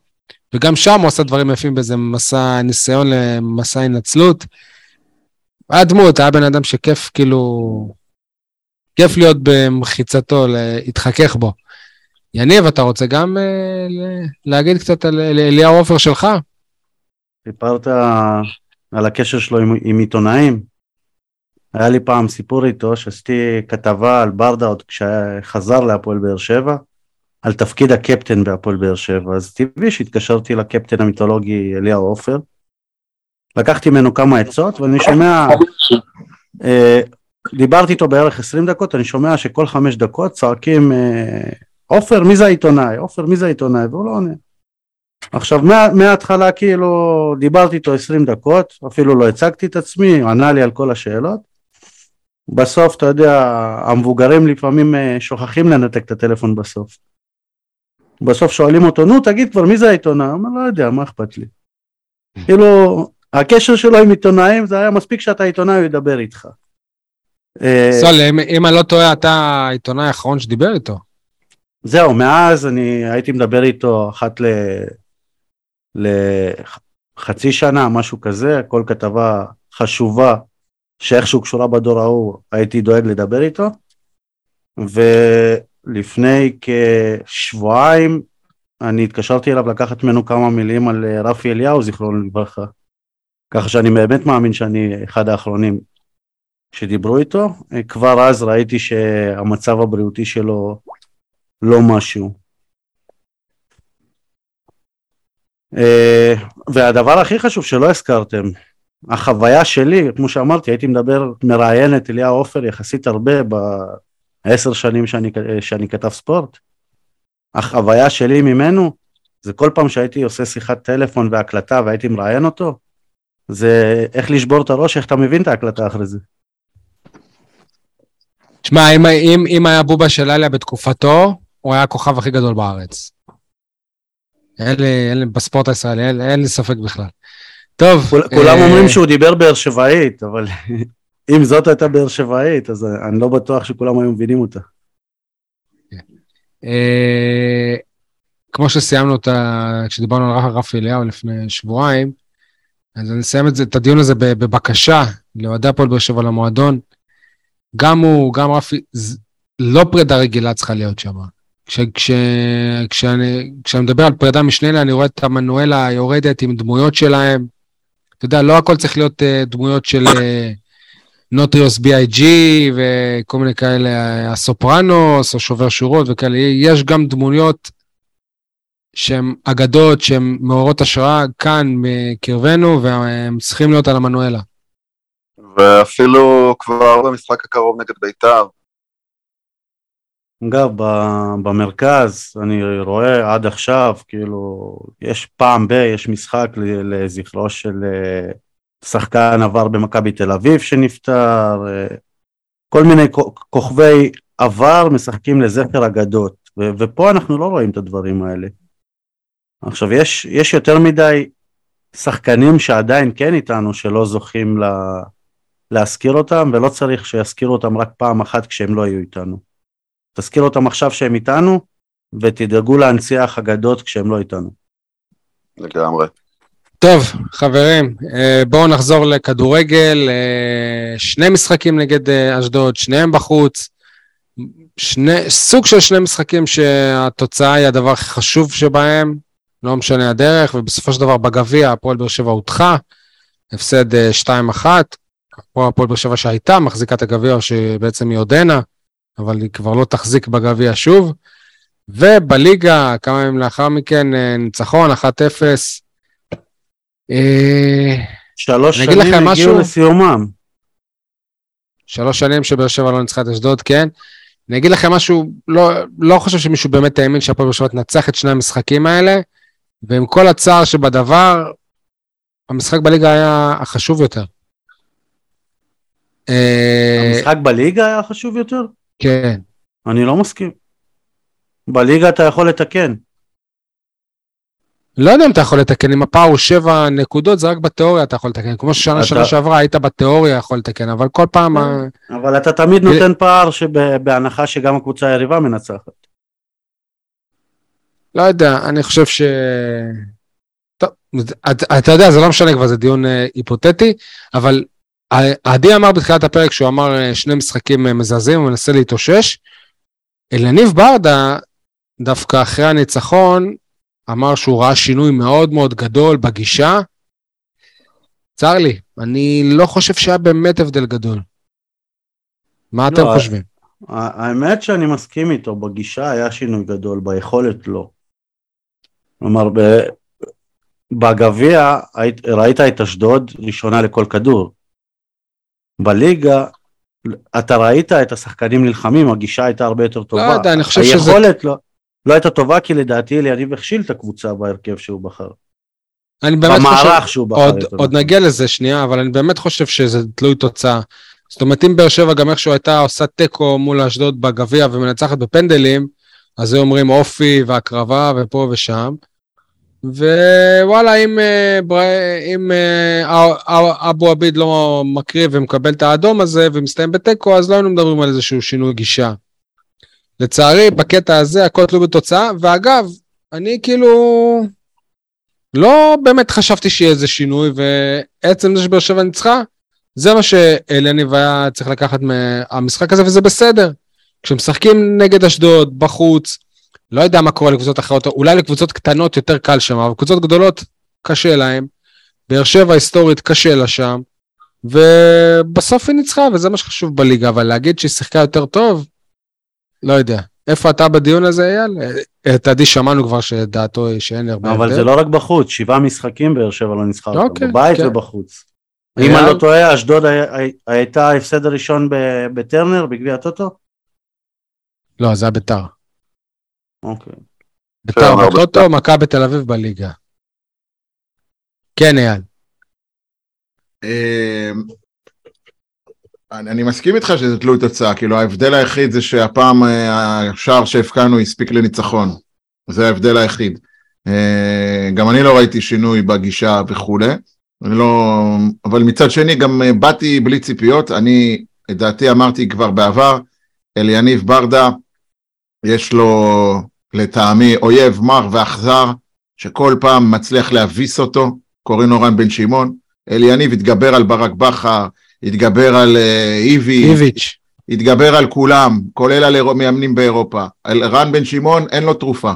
וגם שם הוא עשה דברים יפים באיזה מסע ניסיון למסע הנצלות, היה דמות, היה בן אדם שכיף כאילו, כיף להיות במחיצתו, להתחכך בו. יניב, אתה רוצה גם להגיד קצת על אליהו עופר שלך? סיפרת על הקשר שלו עם, עם עיתונאים, היה לי פעם סיפור איתו, שעשיתי כתבה על ברדה עוד כשחזר להפועל באר שבע, על תפקיד הקפטן בהפועל באר שבע, אז טבעי שהתקשרתי לקפטן המיתולוגי אליהו עופר, לקחתי ממנו כמה עצות, ואני שומע, אה, דיברתי איתו בערך עשרים דקות, אני שומע שכל חמש דקות צועקים, עופר מי זה העיתונאי, עופר מי זה העיתונאי, והוא לא עונה. עכשיו מההתחלה כאילו דיברתי איתו עשרים דקות, אפילו לא הצגתי את עצמי, ענה לי על כל השאלות, בסוף, אתה יודע, המבוגרים לפעמים שוכחים לנתק את הטלפון בסוף. בסוף שואלים אותו, נו, תגיד כבר, מי זה העיתונאי? הוא אומר, לא יודע, מה אכפת לי? כאילו, הקשר שלו עם עיתונאים, זה היה מספיק שאתה עיתונאי, הוא ידבר איתך. סול, אם אני לא טועה, אתה העיתונאי האחרון שדיבר איתו. זהו, מאז אני הייתי מדבר איתו אחת לחצי שנה, משהו כזה, כל כתבה חשובה, שאיכשהו קשורה בדור ההוא, הייתי דואג לדבר איתו, ולפני כשבועיים, אני התקשרתי אליו לקחת ממנו כמה מילים על רפי אליהו, זיכרונו לברכה, ככה שאני באמת מאמין שאני אחד האחרונים שדיברו איתו, כבר אז ראיתי שהמצב הבריאותי שלו לא משהו. והדבר הכי חשוב שלא הזכרתם, החוויה שלי, כמו שאמרתי, הייתי מדבר, מראיין את אליהו עופר יחסית הרבה בעשר שנים שאני, שאני כתב ספורט. החוויה שלי ממנו, זה כל פעם שהייתי עושה שיחת טלפון והקלטה והייתי מראיין אותו, זה איך לשבור את הראש, איך אתה מבין את ההקלטה אחרי זה. שמע, אם, אם, אם היה בובה של אליה בתקופתו, הוא היה הכוכב הכי גדול בארץ. אין לי, אין לי בספורט הישראלי, אין, אין לי ספק בכלל. טוב, כולם אומרים שהוא דיבר באר שבעית, אבל אם זאת הייתה באר שבעית, אז אני לא בטוח שכולם היו מבינים אותה. כמו שסיימנו אותה, כשדיברנו על רפי אליהו לפני שבועיים, אז אני אסיים את הדיון הזה בבקשה, לאוהדי הפועל באר שבע למועדון, גם הוא, גם רפי, לא פרידה רגילה צריכה להיות שם. כשאני מדבר על פרידה משנה, אני רואה את המנואלה יורדת עם דמויות שלהם, אתה יודע, לא הכל צריך להיות דמויות של נוטריוס בי איי ג'י, וכל מיני כאלה, הסופרנוס, או שובר שורות וכאלה, יש גם דמויות שהן אגדות, שהן מעוררות השראה כאן מקרבנו, והם צריכים להיות על המנואלה. ואפילו כבר במשחק הקרוב נגד ביתר, אגב, במרכז, אני רואה עד עכשיו, כאילו, יש פעם ב, יש משחק לזכרו של שחקן עבר במכבי תל אביב שנפטר, כל מיני כוכבי עבר משחקים לזכר אגדות, ו- ופה אנחנו לא רואים את הדברים האלה. עכשיו, יש, יש יותר מדי שחקנים שעדיין כן איתנו, שלא זוכים ל- להזכיר אותם, ולא צריך שיזכירו אותם רק פעם אחת כשהם לא היו איתנו. תזכירו אותם עכשיו שהם איתנו, ותדאגו להנציח אגדות כשהם לא איתנו. לגמרי. טוב, חברים, בואו נחזור לכדורגל, שני משחקים נגד אשדוד, שניהם בחוץ, שני, סוג של שני משחקים שהתוצאה היא הדבר הכי חשוב שבהם, לא משנה הדרך, ובסופו של דבר בגביע, הפועל באר שבע הודחה, הפסד שתיים אחת, פה הפועל באר שבע שהייתה, מחזיקת הגביע שבעצם היא עודנה, אבל היא כבר לא תחזיק בגביע שוב, ובליגה, כמה ימים לאחר מכן, ניצחון, אחת אפס, שלוש שנים הגיעו לסיומם. שלוש שנים שבאר שבע לא ניצחה את אשדוד, כן. אני אגיד לכם משהו, לא, לא חושב שמישהו באמת האמין שהפועל באר שבע תנצח את שני המשחקים האלה, ועם כל הצער שבדבר, המשחק בליגה היה החשוב יותר. המשחק בליגה היה החשוב יותר? כן. אני לא מסכים. בליגה אתה יכול לתקן. לא יודע אם אתה יכול לתקן, אם הפער הוא שבע נקודות, זה רק בתיאוריה אתה יכול לתקן, כמו ששנה אתה... שנה שעברה היית בתיאוריה יכול לתקן, אבל כל פעם... אבל אתה תמיד נותן פער שבהנחה שגם הקבוצה היריבה מנצחת. לא יודע, אני חושב ש... טוב, אתה, אתה יודע, זה לא משנה כבר, זה דיון אה, היפותטי, אבל עדי אמר בתחילת הפרק, שהוא אמר אה, שני משחקים אה, מזעזעים, הוא מנסה להתאושש, אלניב ברדה, דווקא אחרי הניצחון, אמר שהוא ראה שינוי מאוד מאוד גדול בגישה, צר לי, אני לא חושב שהיה באמת הבדל גדול. מה אתם חושבים? האמת שאני מסכים איתו, בגישה היה שינוי גדול, ביכולת לא. כלומר, בגביע ראית את אשדוד ראשונה לכל כדור. בליגה, אתה ראית את השחקנים נלחמים, הגישה הייתה הרבה יותר טובה. לא יודע, אני חושב שזה... היכולת לא... לא הייתה טובה, כי לדעתי אליניב הכשיל את הקבוצה בהרכב שהוא בחר. אני באמת חושב, עוד, עוד נגיע לזה שנייה, אבל אני באמת חושב שזה תלוי תוצאה. זאת אומרת, אם באר שבע גם איכשהו הייתה עושה טקו מול אשדוד בגביע ומנצחת בפנדלים, אז זה אומרים אופי והקרבה ופה ושם, ווואלה, אם, אם אבו עביד לא מקריב ומקבל את האדום הזה ומסתיים בטקו, אז לא היינו מדברים על איזשהו שינוי גישה. לצערי, בקטע הזה, הכל תלוי בתוצאה, ואגב, אני כאילו, לא באמת חשבתי שיהיה איזה שינוי, ועצם זה שבאר שבע ניצחה, זה מה שאלניב היה צריך לקחת מהמשחק הזה, וזה בסדר. כשמשחקים נגד אשדוד, בחוץ, לא יודע מה קורה לקבוצות אחרות, אולי לקבוצות קטנות יותר קל שם, אבל קבוצות גדולות קשה להם, באר שבע היסטורית קשה לה שם, ובסוף היא ניצחה, וזה מה שחשוב בליגה, אבל להגיד שהיא שיחקה יותר טוב, לא יודע. איפה אתה בדיון הזה, אייל? את עדי שמענו כבר שדעתו היא שאין הרבה... אבל זה לא רק בחוץ, שבעה משחקים באר שבע לא ניצחה, בבית ובחוץ. אם אני לא טועה, אשדוד הייתה ההפסד הראשון בטרנר, בגביע הטוטו? לא, זה היה ביתר. אוקיי. ביתר בטוטו, מכה בתל אביב בליגה. כן, אייל. אני מסכים איתך שזה תלוי תוצאה, כאילו ההבדל היחיד זה שהפעם השער שהפקענו הספיק לניצחון, זה ההבדל היחיד. גם אני לא ראיתי שינוי בגישה וכו', לא... אבל מצד שני גם באתי בלי ציפיות, אני דעתי אמרתי כבר בעבר, אליניב ברדה יש לו לטעמי אויב מר ואכזר, שכל פעם מצליח להביס אותו, קוראים לו רן בן שמעון, אליניב התגבר על ברק בכר, התגבר על איבי, איביץ', התגבר על כולם, כולל על מאמנים באירופה. על רן בן שמעון אין לו תרופה.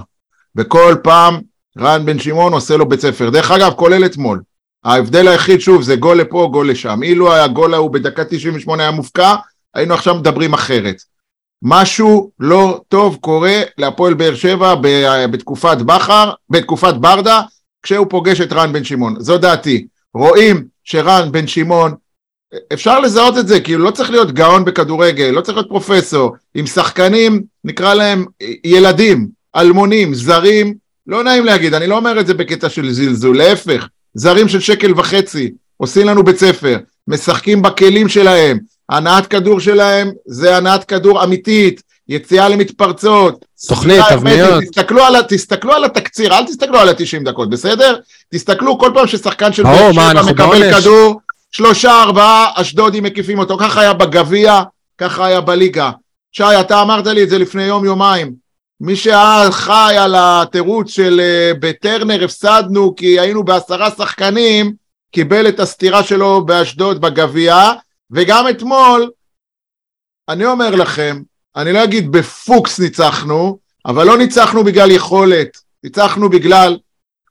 וכל פעם רן בן שמעון עושה לו בית ספר. דרך אגב, כולל אתמול. ההבדל היחיד, שוב, זה גול לפה, גול לשם. אילו הגול הוא בדקה תשעים ושמונה היה מופקע, היינו עכשיו מדברים אחרת. משהו לא טוב קורה להפועל באר שבע בתקופת בחר, בתקופת ברדה, כשהוא פוגש את רן בן שמעון. זו דעתי. רואים שרן בן שמעון אפשר לזהות את זה, כאילו לא צריך להיות גאון בכדורגל, לא צריך להיות פרופסור, עם שחקנים, נקרא להם ילדים, אלמונים, זרים, לא נעים להגיד, אני לא אומר את זה בקטע של זלזול, להפך, זרים של שקל וחצי, עושים לנו בית ספר, משחקים בכלים שלהם, הנעת כדור שלהם, זה הנעת כדור אמיתית, יציאה למתפרצות, תוכנית, תבניות. תסתכלו על, תסתכלו על התקציר, אל תסתכלו על ה-תשעים דקות, בסדר? תסתכלו כל פעם ששחקן של בית שבע מקבל כדור, שלושה, ארבעה, אשדודים מקיפים אותו, ככה היה בגביע, ככה היה בליגה. שי, אתה אמרת לי את זה לפני יום יומיים, מי שחי על התירוץ של בטרנר הפסדנו כי היינו בעשרה שחקנים, קיבל את הסתירה שלו באשדוד בגביע, וגם אתמול, אני אומר לכם, אני לא אגיד בפוקס ניצחנו, אבל לא ניצחנו בגלל יכולת, ניצחנו בגלל,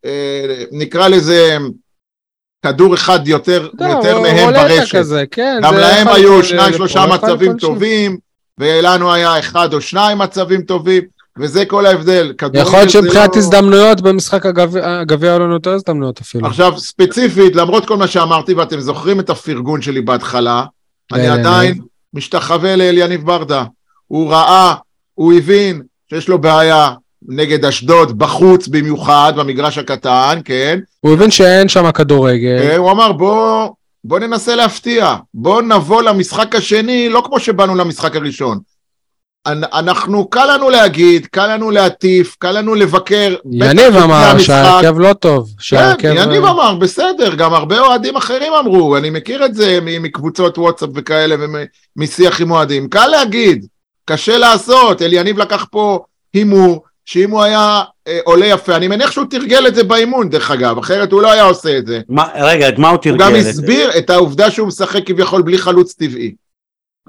אה, נקרא לזה כדור אחד יותר, לא, יותר מהם ברשת. כזה, כן, גם להם היו שניים, שלושה מצבים טובים, ואלנו היה אחד או שניים מצבים טובים, וזה כל ההבדל. יכול להיות שבחיית לא... הזדמנויות במשחק הגביע עולה יותר הזדמנויות אפילו. עכשיו, ספציפית, למרות כל מה שאמרתי, ואתם זוכרים את הפרגון שלי בהתחלה, אני עדיין משתחווה לאליניב ברדה. הוא ראה, הוא הבין שיש לו בעיה נגד אשדוד, בחוץ במיוחד, במגרש הקטן, כן? הוא הבין שאין שם כדורגל. הוא אמר, בוא, בוא ננסה להפתיע, בוא נבוא למשחק השני, לא כמו שבאנו למשחק הראשון. אנחנו, קל לנו להגיד, קל לנו להטיף, קל לנו לבקר. יניב אמר שהרכב לא טוב. יניב אמר, בסדר, גם הרבה אוהדים אחרים אמרו, אני מכיר את זה מקבוצות וואטסאפ וכאלה, ומשיח עם אוהדים. קל להגיד, קשה לעשות, אל יניב לקח פה הימור, שאם הוא היה עולה יפה, אני מניח שהוא תרגל את זה באימון, דרך אגב, אחרת הוא לא היה עושה את זה. רגע, את מה הוא תרגל? הוא גם הסביר את העובדה שהוא משחק כביכול בלי חלוץ טבעי.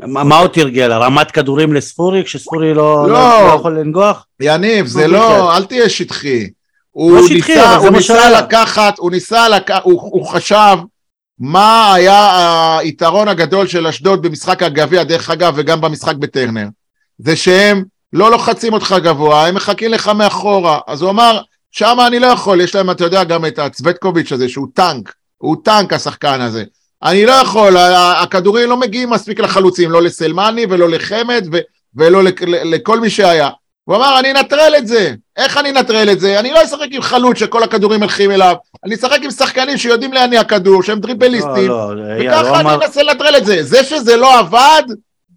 מה הוא תרגל? הרמת כדורים לספורי, כשספורי לא יכול לנגוח? יניב, זה לא, אל תהיה שטחי. הוא ניסה לקחת, הוא ניסה לקחת, הוא חשב מה היה היתרון הגדול של אשדוד במשחק הגביע, דרך אגב, וגם במשחק בטרנר. זה שהם לא לוחצים אותך גבוה, הם מחכים לך מאחורה. אז הוא אמר, שמה אני לא יכול, יש להם, אתה יודע, גם את הצבטקוביץ' הזה, שהוא טנק, הוא טנק השחקן הזה. אני לא יכול, הכדורים לא מגיעים מספיק לחלוצים, לא לסלמני ולא לחמד ו- ולא לכ- לכל מי שהיה. הוא אמר, אני נטרל את זה. איך אני נטרל את זה? אני לא אשחק עם חלוץ שכל הכדורים הלכים אליו. אני אשחק עם שחקנים שיודעים להניע כדור, שהם דריבליסטים. לא, לא, וככה לא אני אמר... אנסה לטרל את זה. זה שזה לא עבד,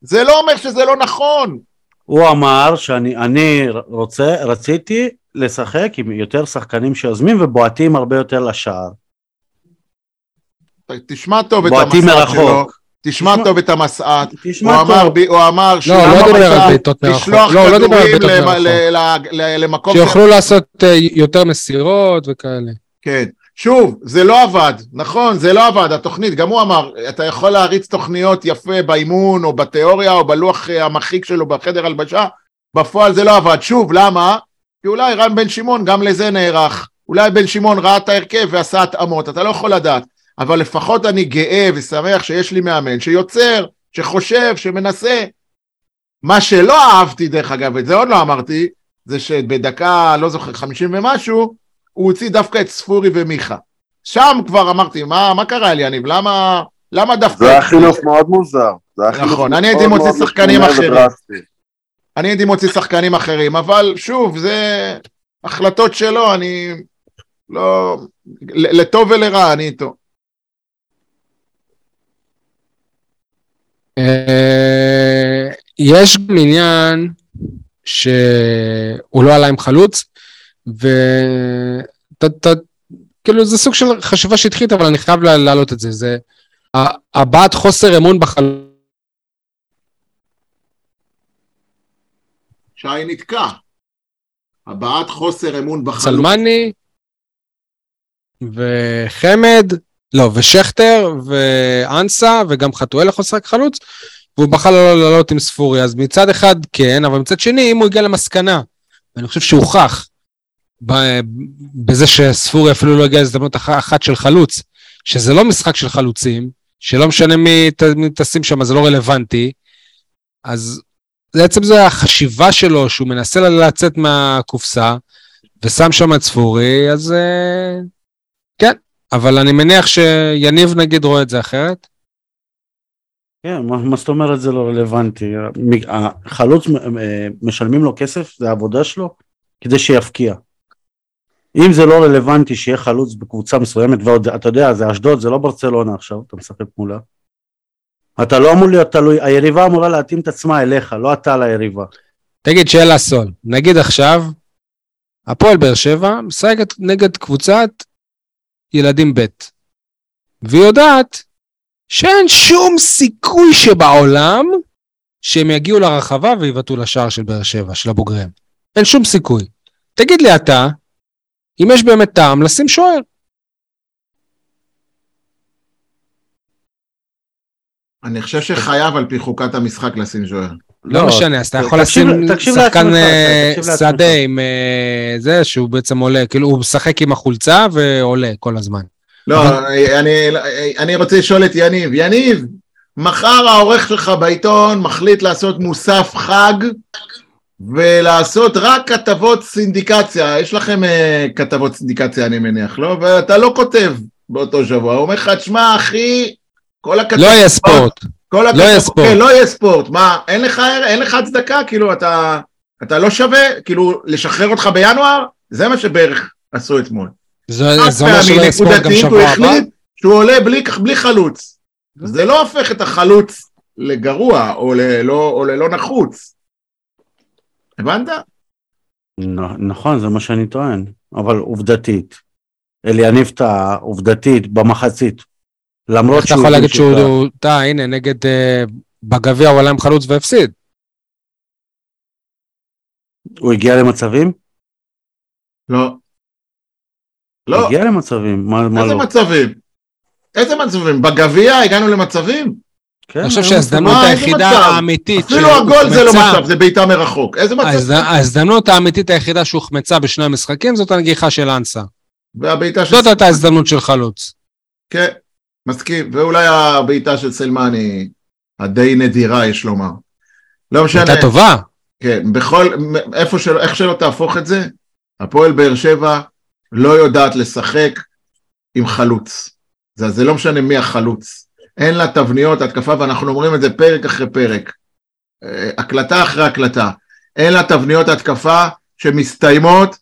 זה לא אומר שזה לא נכון. הוא אמר שאני אני רוצה, רציתי לשחק עם יותר שחקנים שיוזמים ובועטים הרבה יותר לשער. תשמע טוב את המסעת שלו, תשמע טוב את המסעת, הוא אמר לשלוח כדורים למקום, שיוכלו לעשות יותר מסירות וכאלה. כן, שוב, זה לא עבד, נכון, זה לא עבד, התוכנית, גם הוא אמר, אתה יכול להריץ תוכניות יפה באימון או בתיאוריה או בלוח המחיק שלו בחדר הלבשה, בפועל זה לא עבד, שוב, למה? כי אולי רן בן שמעון גם לזה נערך, אולי בן שמעון ראה את ההרכב ועשה התאמות, אתה לא יכול לדעת. אבל לפחות אני גאה ושמח שיש לי מאמן, שיוצר, שחושב, שמנסה. מה שלא אהבתי, דרך אגב, את זה עוד לא אמרתי, זה שבדקה, לא זוכר, חמישים ומשהו, הוא הוציא דווקא את ספורי ומיכה. שם כבר אמרתי, מה, מה קרה לי, יניב? למה, למה דווקא... זה היה חילוף מאוד מוזר. נכון, אני הייתי מוציא שחקנים אחרים. אני הייתי מוציא שחקנים אחרים, אבל שוב, זה החלטות שלו, אני לא... לטוב ולרע, אני איתו. Uh, יש גם עניין שהוא לא עלה עם חלוץ וכאילו זה סוג של חשיבה שטחית, אבל אני חייב להעלות את זה, זה הבעת חוסר אמון בחלוץ. שי נתקע, הבעת חוסר אמון בחלוץ. סלמני וחמד לא, ושכטר, ואנסה, וגם חתואל לחוסר חלוץ, והוא בחל לא לעלות עם ספורי, אז מצד אחד כן, אבל מצד שני, אם הוא הגיע למסקנה, ואני חושב שהוכח, בזה שספורי אפילו לא הגיע להזדמנות אחת של חלוץ, שזה לא משחק של חלוצים, שלא משנה מי תשים שם, זה לא רלוונטי, אז בעצם זה החשיבה שלו, שהוא מנסה לצאת מהקופסה, ושם שם את ספורי, אז כן, אבל אני מניח שיניב נגיד רואה את זה אחרת? כן, מה זאת אומרת זה לא רלוונטי. החלוץ משלמים לו כסף, זה העבודה שלו, כדי שיפקיע. אם זה לא רלוונטי שיהיה חלוץ בקבוצה מסוימת, ואתה יודע, זה אשדוד, זה לא ברצלונה עכשיו, אתה משחק מולה. אתה לא אמור להיות תלוי, היריבה אמורה להתאים את עצמה אליך, לא אתה ליריבה. תגיד שאלה סול, נגיד עכשיו, הפועל באר שבע משחקת נגד קבוצת ילדים ב', והיא יודעת שאין שום סיכוי שבעולם שהם יגיעו לרחבה ויבטאו לשער של באר שבע, של הבוגרים. אין שום סיכוי. תגיד לי אתה, אם יש באמת טעם, לשים שוער. אני חושב שחייב על פי חוקת המשחק לשים שוער. לא משנה, אז אתה יכול לשים שחקן שדה עם זה שהוא בעצם עולה, כאילו הוא משחק עם החולצה ועולה כל הזמן. לא, אני רוצה לשאול את יניב. יניב, מחר העורך שלך בעיתון מחליט לעשות מוסף חג ולעשות רק כתבות סינדיקציה. יש לכם כתבות סינדיקציה אני מניח, לא? ואתה לא כותב באותו שבוע. הוא אומר לך, תשמע אחי, כל הכתבות... לא יהיה ספורט. כל הכתב... לא יהיה ספורט. כן, לא יהיה ספורט. מה, אין לך, אין לך הצדקה? כאילו, אתה, אתה לא שווה? כאילו, לשחרר אותך בינואר? זה מה שבערך עשו אתמול. זה, זה מה שלא יהיה ספורט גם שבוע הבא? הוא החליט שהוא עולה בלי, בלי חלוץ. זה לא הופך את החלוץ לגרוע, או ללא, או ללא נחוץ. הבנת? נכון, זה מה שאני טוען. אבל עובדתית. אליניב טעה, עובדתית, במחצית. למרות שאתה יכול להגיד שהוא טעה, הנה, נגד בגביע, הוא עלה עם חלוץ והפסיד. הוא הגיע למצבים? לא. לא. הגיע למצבים, מה לא? איזה מצבים? איזה מצבים? בגביע הגענו למצבים? אני חושב שההזדמנות היחידה האמיתית... אפילו הגול זה לא מצב, זה בעיטה מרחוק. איזה מצב? ההזדמנות האמיתית היחידה שהוחמצה בשני המשחקים, זאת הנגיחה של אנסה. זאת הייתה ההזדמנות של חלוץ. כן. מסכים, ואולי הבעיטה של סלמני, הדי נדירה יש לומר. לא משנה. הייתה טובה. כן, בכל, איפה שלא, איך שלא תהפוך את זה, הפועל באר שבע לא יודעת לשחק עם חלוץ. זה, זה לא משנה מי החלוץ. אין לה תבניות, התקפה, ואנחנו אומרים את זה פרק אחרי פרק. הקלטה אחרי הקלטה. אין לה תבניות התקפה שמסתיימות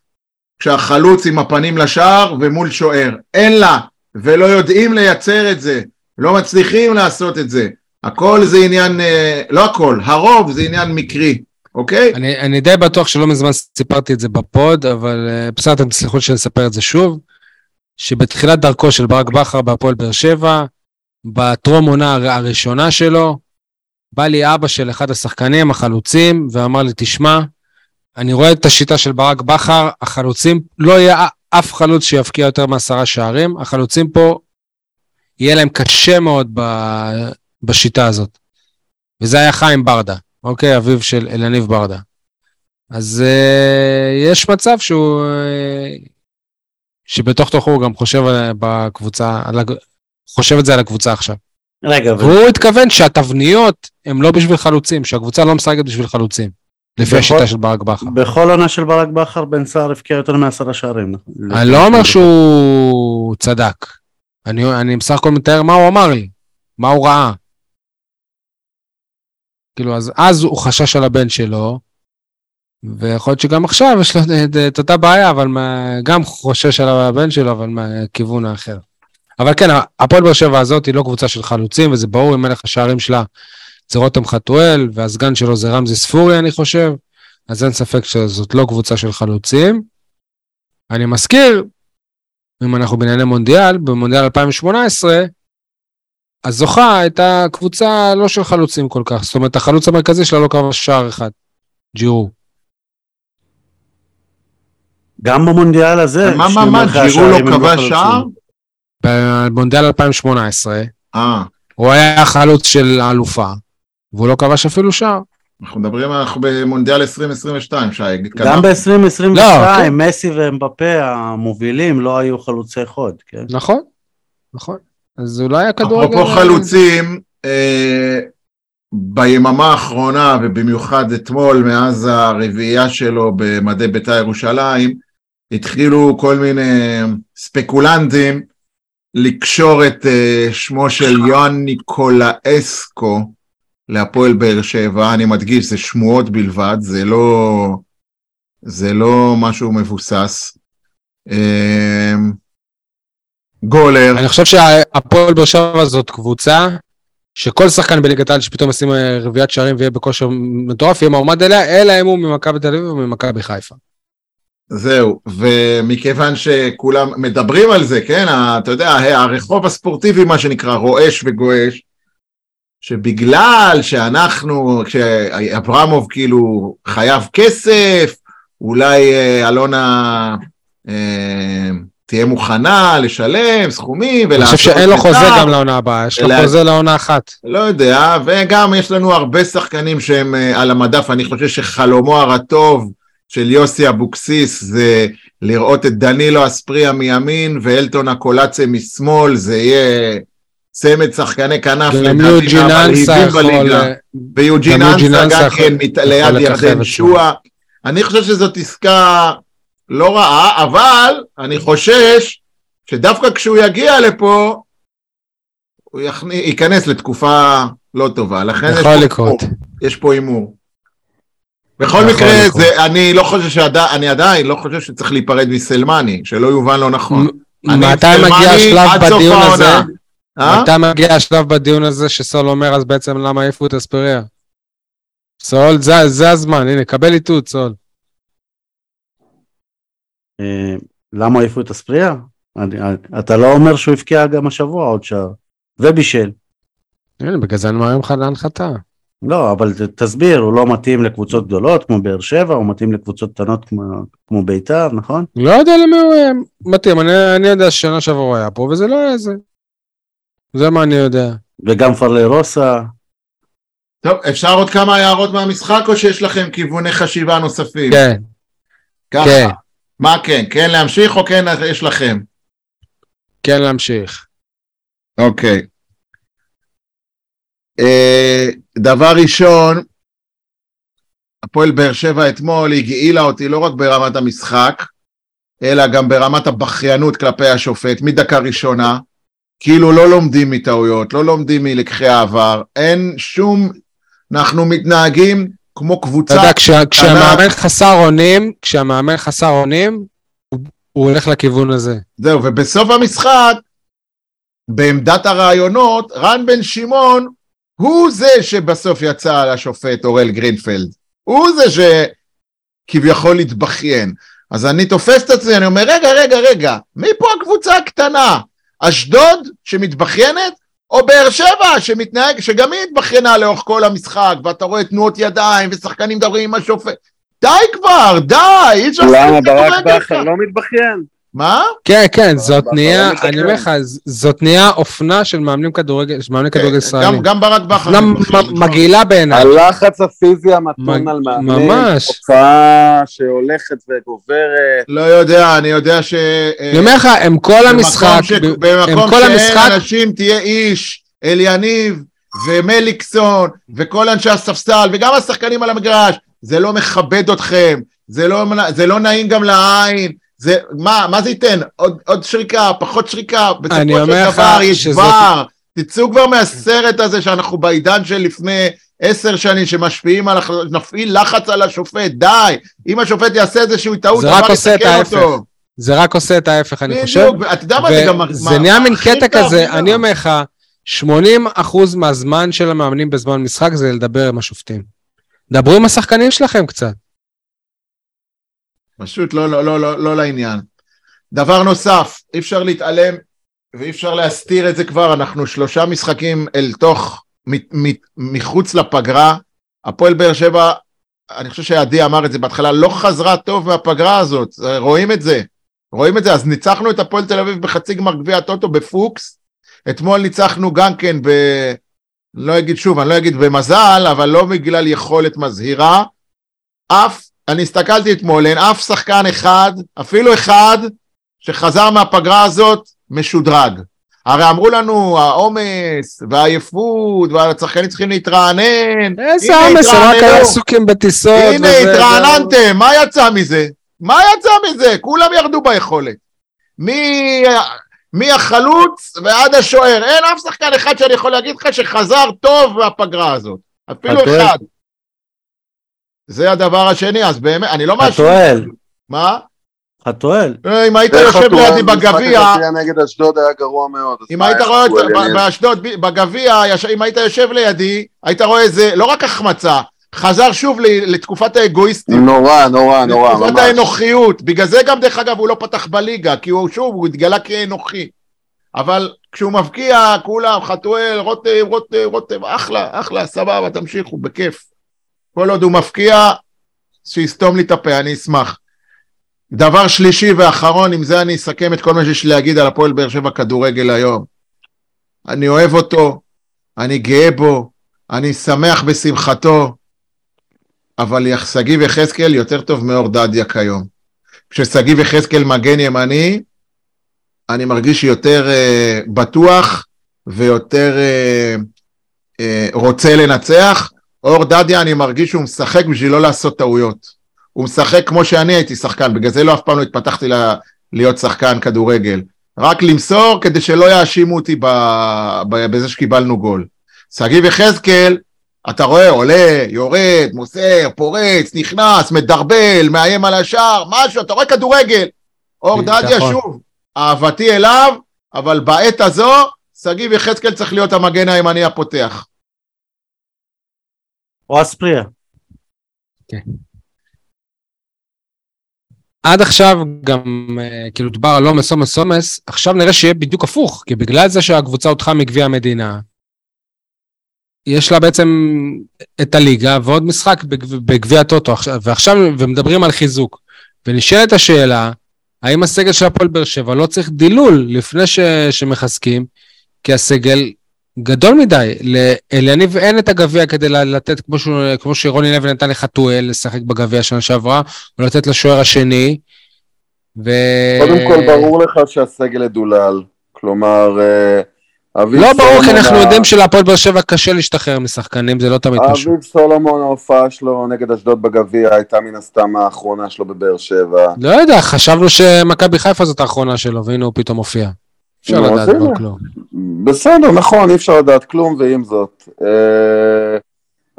כשהחלוץ עם הפנים לשער ומול שוער. אין לה. ולא יודעים לייצר את זה, לא מצליחים לעשות את זה, הכל זה עניין, לא הכל, הרוב זה עניין מקרי, אוקיי? אני, אני די בטוח שלא מזמן סיפרתי את זה בפוד, אבל בסדר אתם תצליחו שנספר את זה שוב, שבתחילת דרכו של ברק בכר בהפועל באר שבע, בטרום עונה הראשונה שלו, בא לי אבא של אחד השחקנים החלוצים, ואמר לי תשמע, אני רואה את השיטה של ברק בכר, החלוצים לא יהיה... אף חלוץ שיפקיע יותר מעשרה שערים, החלוצים פה יהיה להם קשה מאוד ב... בשיטה הזאת. וזה היה חיים ברדה, אוקיי, אביו של אלניב ברדה. אז אה, יש מצב שהוא, אה, שבתוך תוך הוא גם חושב, על, בקבוצה, על, חושב את זה על הקבוצה עכשיו. רגע, והוא רגע. התכוון שהתבניות הן לא בשביל חלוצים, שהקבוצה לא משחקת בשביל חלוצים. לפי השיטה של ברק בכר. בכל עונה של ברק בכר בן סער הפקיע יותר מעשרה שערים. אני לא אומר שהוא צדק. אני בסך הכל מתאר מה הוא אמר לי. מה הוא ראה. כאילו אז הוא חשש על הבן שלו. ויכול להיות שגם עכשיו יש לו את אותה בעיה. אבל גם חושש על הבן שלו אבל מהכיוון האחר. אבל כן, הפועל באר שבע הזאת היא לא קבוצה של חלוצים. וזה ברור עם מלך השערים שלה. זה רותם חתואל, והסגן שלו זה רמזי ספורי, אני חושב, אז אין ספק שזאת לא קבוצה של חלוצים. אני מזכיר, אם אנחנו בענייני מונדיאל, במונדיאל אלפיים שמונה עשרה, הזוכה הייתה קבוצה לא של חלוצים כל כך, זאת אומרת, החלוץ המרכזי שלה לא קרב שער אחד, ג'ירו. גם במונדיאל הזה, מה מה, ג'ירו לא קרב שער? במונדיאל אלפיים שמונה עשרה, הוא היה חלוץ של אלופה, והוא לא קבש אפילו שער. אנחנו מדברים אנחנו במונדיאל עשרים עשרים ושתיים, שייג. גם ב-עשרים עשרים ושתיים, מסי ומבפה המובילים לא היו חלוצי חוד. נכון, נכון. אז אולי הכדורגל... אפרופו חלוצים, ביממה האחרונה, ובמיוחד אתמול, מאז הרביעייה שלו במדי בית"ר ירושלים, התחילו כל מיני ספקולנטים, לקשור את uh, שמו של יואן ניקולאסקו להפועל באר שבע, אני מדגיש, זה שמועות בלבד, זה לא, זה לא משהו מבוסס. Uh, גולר. אני חושב שהפועל באר שבע זאת קבוצה, שכל שחקן בליגת העל שפתאום עושים רביעת שערים ויהיה בכושר מטורף, יהיה מעומד אליה, אלא אם הוא ממכבי תל אביב וממכבי חיפה. זהו, ומכיוון שכולם מדברים על זה, כן, אתה יודע, הרחוב הספורטיבי, מה שנקרא, רועש וגועש, שבגלל שאנחנו, כשאברמוב כאילו חייב כסף, אולי אלונה אה, תהיה מוכנה לשלם סכומים, אני חושב שאין לו חוזה גם לעונה הבאה, יש לו חוזה לעונה אחת. לא יודע, וגם יש לנו הרבה שחקנים שהם על המדף, אני חושב שחלומו הרטוב, של יוסי אבוקסיס, זה לראות את דנילו אספריה מימין, ואלטון הקולצה משמאל, זה יהיה צמד שחקני כנף, ויוג'ין אנסה גם כן, ליד ירדן שועה, אני חושב שזאת עסקה לא רעה, אבל אני חושש, שדווקא כשהוא יגיע לפה, הוא ייכנס לתקופה לא טובה, לכן יש פה אימור. בכל מקרה, זה, אני לא חושב שעדיין, אני עדיין לא חושב שצריך להיפרד מסלמני, שלא יובן לא נכון. מתי מגיע השלב בדיון הזה? מתי מגיע השלב בדיון הזה שסול אומר, אז בעצם למה איפה הוא תספריה? סול, זה הזמן, הנה, קבל איתות, סול. למה איפה הוא תספריה? אתה לא אומר שהוא יפקיע גם השבוע עוד שער, ובישל. הנה, בגלל זה אני מהיום חלן חטא. לא, אבל תסביר, הוא לא מתאים לקבוצות גדולות כמו באר שבע, הוא מתאים לקבוצות קטנות כמו, כמו ביתר, נכון? לא יודע למה הוא מתאים, אני, אני יודע ששנה שעבר הוא היה פה, וזה לא היה זה. זה מה אני יודע. וגם פרלי רוסה. טוב, אפשר עוד כמה הערות מהמשחק, או שיש לכם כיווני חשיבה נוספים? כן. ככה. כן. מה כן? כן להמשיך או כן יש לכם? כן להמשיך. אוקיי. דבר ראשון, הפועל באר שבע אתמול הגעילה אותי לא רק ברמת המשחק, אלא גם ברמת הבחיינות כלפי השופט, מדקה ראשונה, כאילו לא לומדים מטעויות, לא לומדים מלקחי העבר, אין שום, אנחנו מתנהגים כמו קבוצה. אתה יודע, כשה, כשהמאמן חסר עונים, כשהמאמן חסר עונים, הוא, הוא הולך לכיוון הזה. זהו, ובסוף המשחק, בעמדת הרעיונות, רן בן שמעון, הוא זה שבסוף יצא על השופט אורל גרינפלד, הוא זה שכביכול להתבחין, אז אני תופס את עצמי, אני אומר, רגע, רגע, רגע, מי פה הקבוצה הקטנה? אשדוד שמתבחיינת, או באר שבע שמתנהג, שגם היא התבחיינה לאורך כל המשחק, ואתה רואה תנועות ידיים, ושחקנים מדברים עם השופט, די כבר, די! למה ברק בכר לא מתבחיין? מה? כן, כן, זאת נהיה, אני אומר לך, זאת נהיה אופנה של מאמנים כדורגל ישראלים. גם ברק בכר. מגעילה בעיניי. הלחץ הפיזי המתון על מאמנים. ממש. הופעה שהולכת וגוברת. לא יודע, אני יודע ש... אני אומר לך, הם כל המשחק, במקום שאין אנשים תהיה איש, אליניב ומליקסון, וכל אנשי הספסל, וגם השחקנים על המגרש, זה לא מכבד אתכם, זה לא נעים גם לעין, זה, מה, מה זה ייתן? עוד, עוד שריקה, פחות שריקה, בצפות של דבר, ידבר, תצאו כבר מהסרט הזה שאנחנו בעידן של לפני עשר שנים, שמשפיעים על, נפעיל לחץ על השופט, די, אם השופט יעשה איזשהו טעות, זה רק עושה את ההפך, זה רק עושה את ההפך, אני חושב, זה נהיה מן קטע כזה, אני אומר לך, שמונים אחוז מהזמן של המאמנים בזמן משחק, זה לדבר עם השופטים, דברו עם השחקנים שלכם קצת, פשוט לא, לא, לא, לא, לא לעניין. דבר נוסף, אי אפשר להתעלם, ואי אפשר להסתיר את זה כבר, אנחנו שלושה משחקים אל תוך, מ, מ, מחוץ לפגרה, הפועל באר שבע, אני חושב שעדי אמר את זה בהתחלה, לא חזרה טוב מהפגרה הזאת, רואים את זה, רואים את זה, אז ניצחנו את הפועל תל אביב בחצי גמר גביע הטוטו בפוקס, אתמול ניצחנו גם כן, ב, לא אגיד שוב, אני לא אגיד במזל, אבל לא בגלל יכולת מזהירה, אף, אני הסתכלתי אתמול, אין אף שחקן אחד, אפילו אחד, שחזר מהפגרה הזאת משודרג. הרי אמרו לנו, העומס והעייפות, והשחקנים צריכים להתרענן. איזה עומס, רק היו עסוקים בטיסות. הנה, התרעננתם, מה יצא מזה? מה יצא מזה? כולם ירדו ביכולת. מהחלוץ ועד השוער. אין אף שחקן אחד שאני יכול להגיד לך שחזר טוב מהפגרה הזאת. אפילו אחד. זה הדבר השני, אז באמת, אני לא משהו. חתואל. מה? חתואל. אם היית יושב לידי בגביע... משחק הגביע נגד אשדוד היה גרוע מאוד. אם היית רואה באשדוד, בגביע, אם היית יושב לידי, היית רואה איזה, לא רק החמצה, חזר שוב לתקופת האגואיסטים. נורא, נורא, נורא. לתקופת האנוכיות. בגלל זה גם דרך אגב הוא לא פתח בליגה, כי הוא שוב, הוא התגלה כאנוכי. אבל כשהוא מבקיע, כולם, חתואל, רוטב, רוטב, רוטב, אחלה, אחלה, סבבה, תמשיכו, בכיף. כל עוד הוא מבקיע, שיסתום לי את הפה, אני אשמח. דבר שלישי ואחרון, עם זה אני אסכם את כל מה שיש להגיד על הפועל באר שבע כדורגל היום. אני אוהב אותו, אני גאה בו, אני שמח בשמחתו, אבל שגיב יחזקאל יותר טוב מאור דדיה כיום. כששגיב יחזקאל מגן ימני, אני מרגיש יותר uh, בטוח, ויותר uh, uh, רוצה לנצח. אור דדיה אני מרגיש שהוא משחק בשביל לא לעשות טעויות. הוא משחק כמו שאני הייתי שחקן, בגלל זה לא אף פעם לא התפתחתי לה, להיות שחקן כדורגל. רק למסור כדי שלא יאשימו אותי ב, ב, בזה שקיבלנו גול. שגיב יחזקאל, אתה רואה, עולה, יורד, מוסר, פורץ, נכנס, מדרבל, מאיים על השאר, משהו, אתה רואה כדורגל. אור דדיה נכון. שוב, אהבתי אליו, אבל בעת הזו, שגיב יחזקאל צריך להיות המגן הימני הפותח. או אספריה. כן. Okay. עד עכשיו גם, כאילו, דובר על אומס, אומס, אומס, עכשיו נראה שיהיה בדיוק הפוך, כי בגלל זה שהקבוצה הודחה מגביע המדינה, יש לה בעצם את הליגה, ועוד משחק בגביע הטוטו, ועכשיו, ומדברים על חיזוק, ונשאלת השאלה, האם הסגל של הפועל באר שבע לא צריך דילול לפני ש, שמחזקים, כי הסגל גדול מדי, לאליניב אין את הגביע כדי לתת, כמו, שהוא, כמו שרוני לוי נתן לחתואל לשחק בגביע שנה שעברה, ולתת לשוער השני, ו... קודם כל ברור לך שהסגל ידולל, כלומר... לא ברור, כי אנחנו יודעים שלהפועל באר שבע קשה להשתחרר משחקנים, זה לא תמיד משהו. אביב סולומון, ההופעה שלו נגד אשדוד בגביע, הייתה מן הסתם האחרונה שלו בבאר שבע. לא יודע, חשבנו שמכבי חיפה זאת האחרונה שלו, והנה הוא פתאום הופיע. אפשר לדעת בו כלום. בסדר, נכון, אי אפשר לדעת כלום, ועם זאת,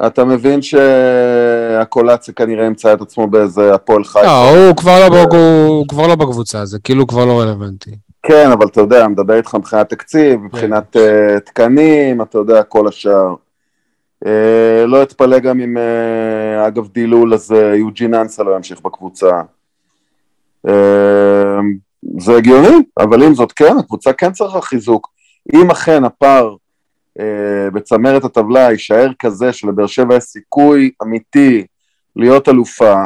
אתה מבין שהקולציה כנראה ימצא את עצמו באיזה הפועל חיפה. לא, הוא כבר לא בקבוצה, זה כאילו כבר לא רלוונטי. כן, אבל אתה יודע, מדבר איתך מבחינת תקציב, מבחינת תקנים, אתה יודע, כל השאר. לא אתפלא גם אם, אגב, דילול, אז יוג'ין אנסה לא ימשיך בקבוצה. זה הגיוני, אבל אם זאת כן, הקבוצה כן צריכה חיזוק. אם אכן הפער אה, בצמרת הטבלה יישאר כזה שלבאר שבע יש סיכוי אמיתי להיות אלופה,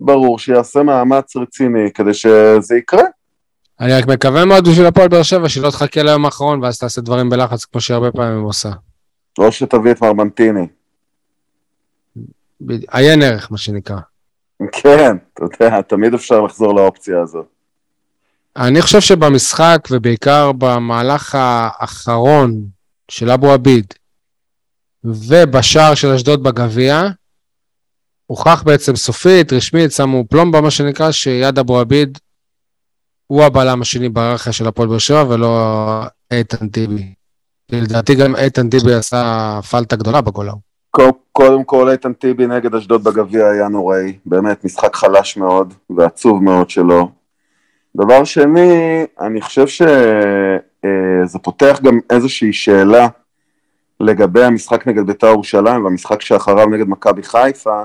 ברור שיעשה מאמץ רציני כדי שזה יקרה. אני רק מקווה מאוד בשביל הפועל באר שבע שלא תחכה ליום האחרון ואז תעשה דברים בלחץ כמו שהרבה פעמים הוא עושה. או שתביא את מרמנטיני. עיין ערך מה שנקרא. כן, אתה יודע, תמיד אפשר לחזור לאופציה הזאת. אני חושב שבמשחק, ובעיקר במהלך האחרון של אבו עביד, ובשער של אשדוד בגביע, הוכח בעצם סופית, רשמית, שמו פלומבה, מה שנקרא, שיד אבו עביד, הוא הבעלם השני בערכה של הפועל באר שבע, ולא איתן טיבי. לדעתי גם איתן טיבי עשה פלטה גדולה בגולאו. קודם כל, איתן טיבי נגד אשדוד בגביע היה נוראי, באמת משחק חלש מאוד, ועצוב מאוד שלו. דבר שני, אני חושב שזה פותח גם איזושהי שאלה לגבי המשחק נגד בית"ר ירושלים, והמשחק שאחריו נגד מכבי חיפה,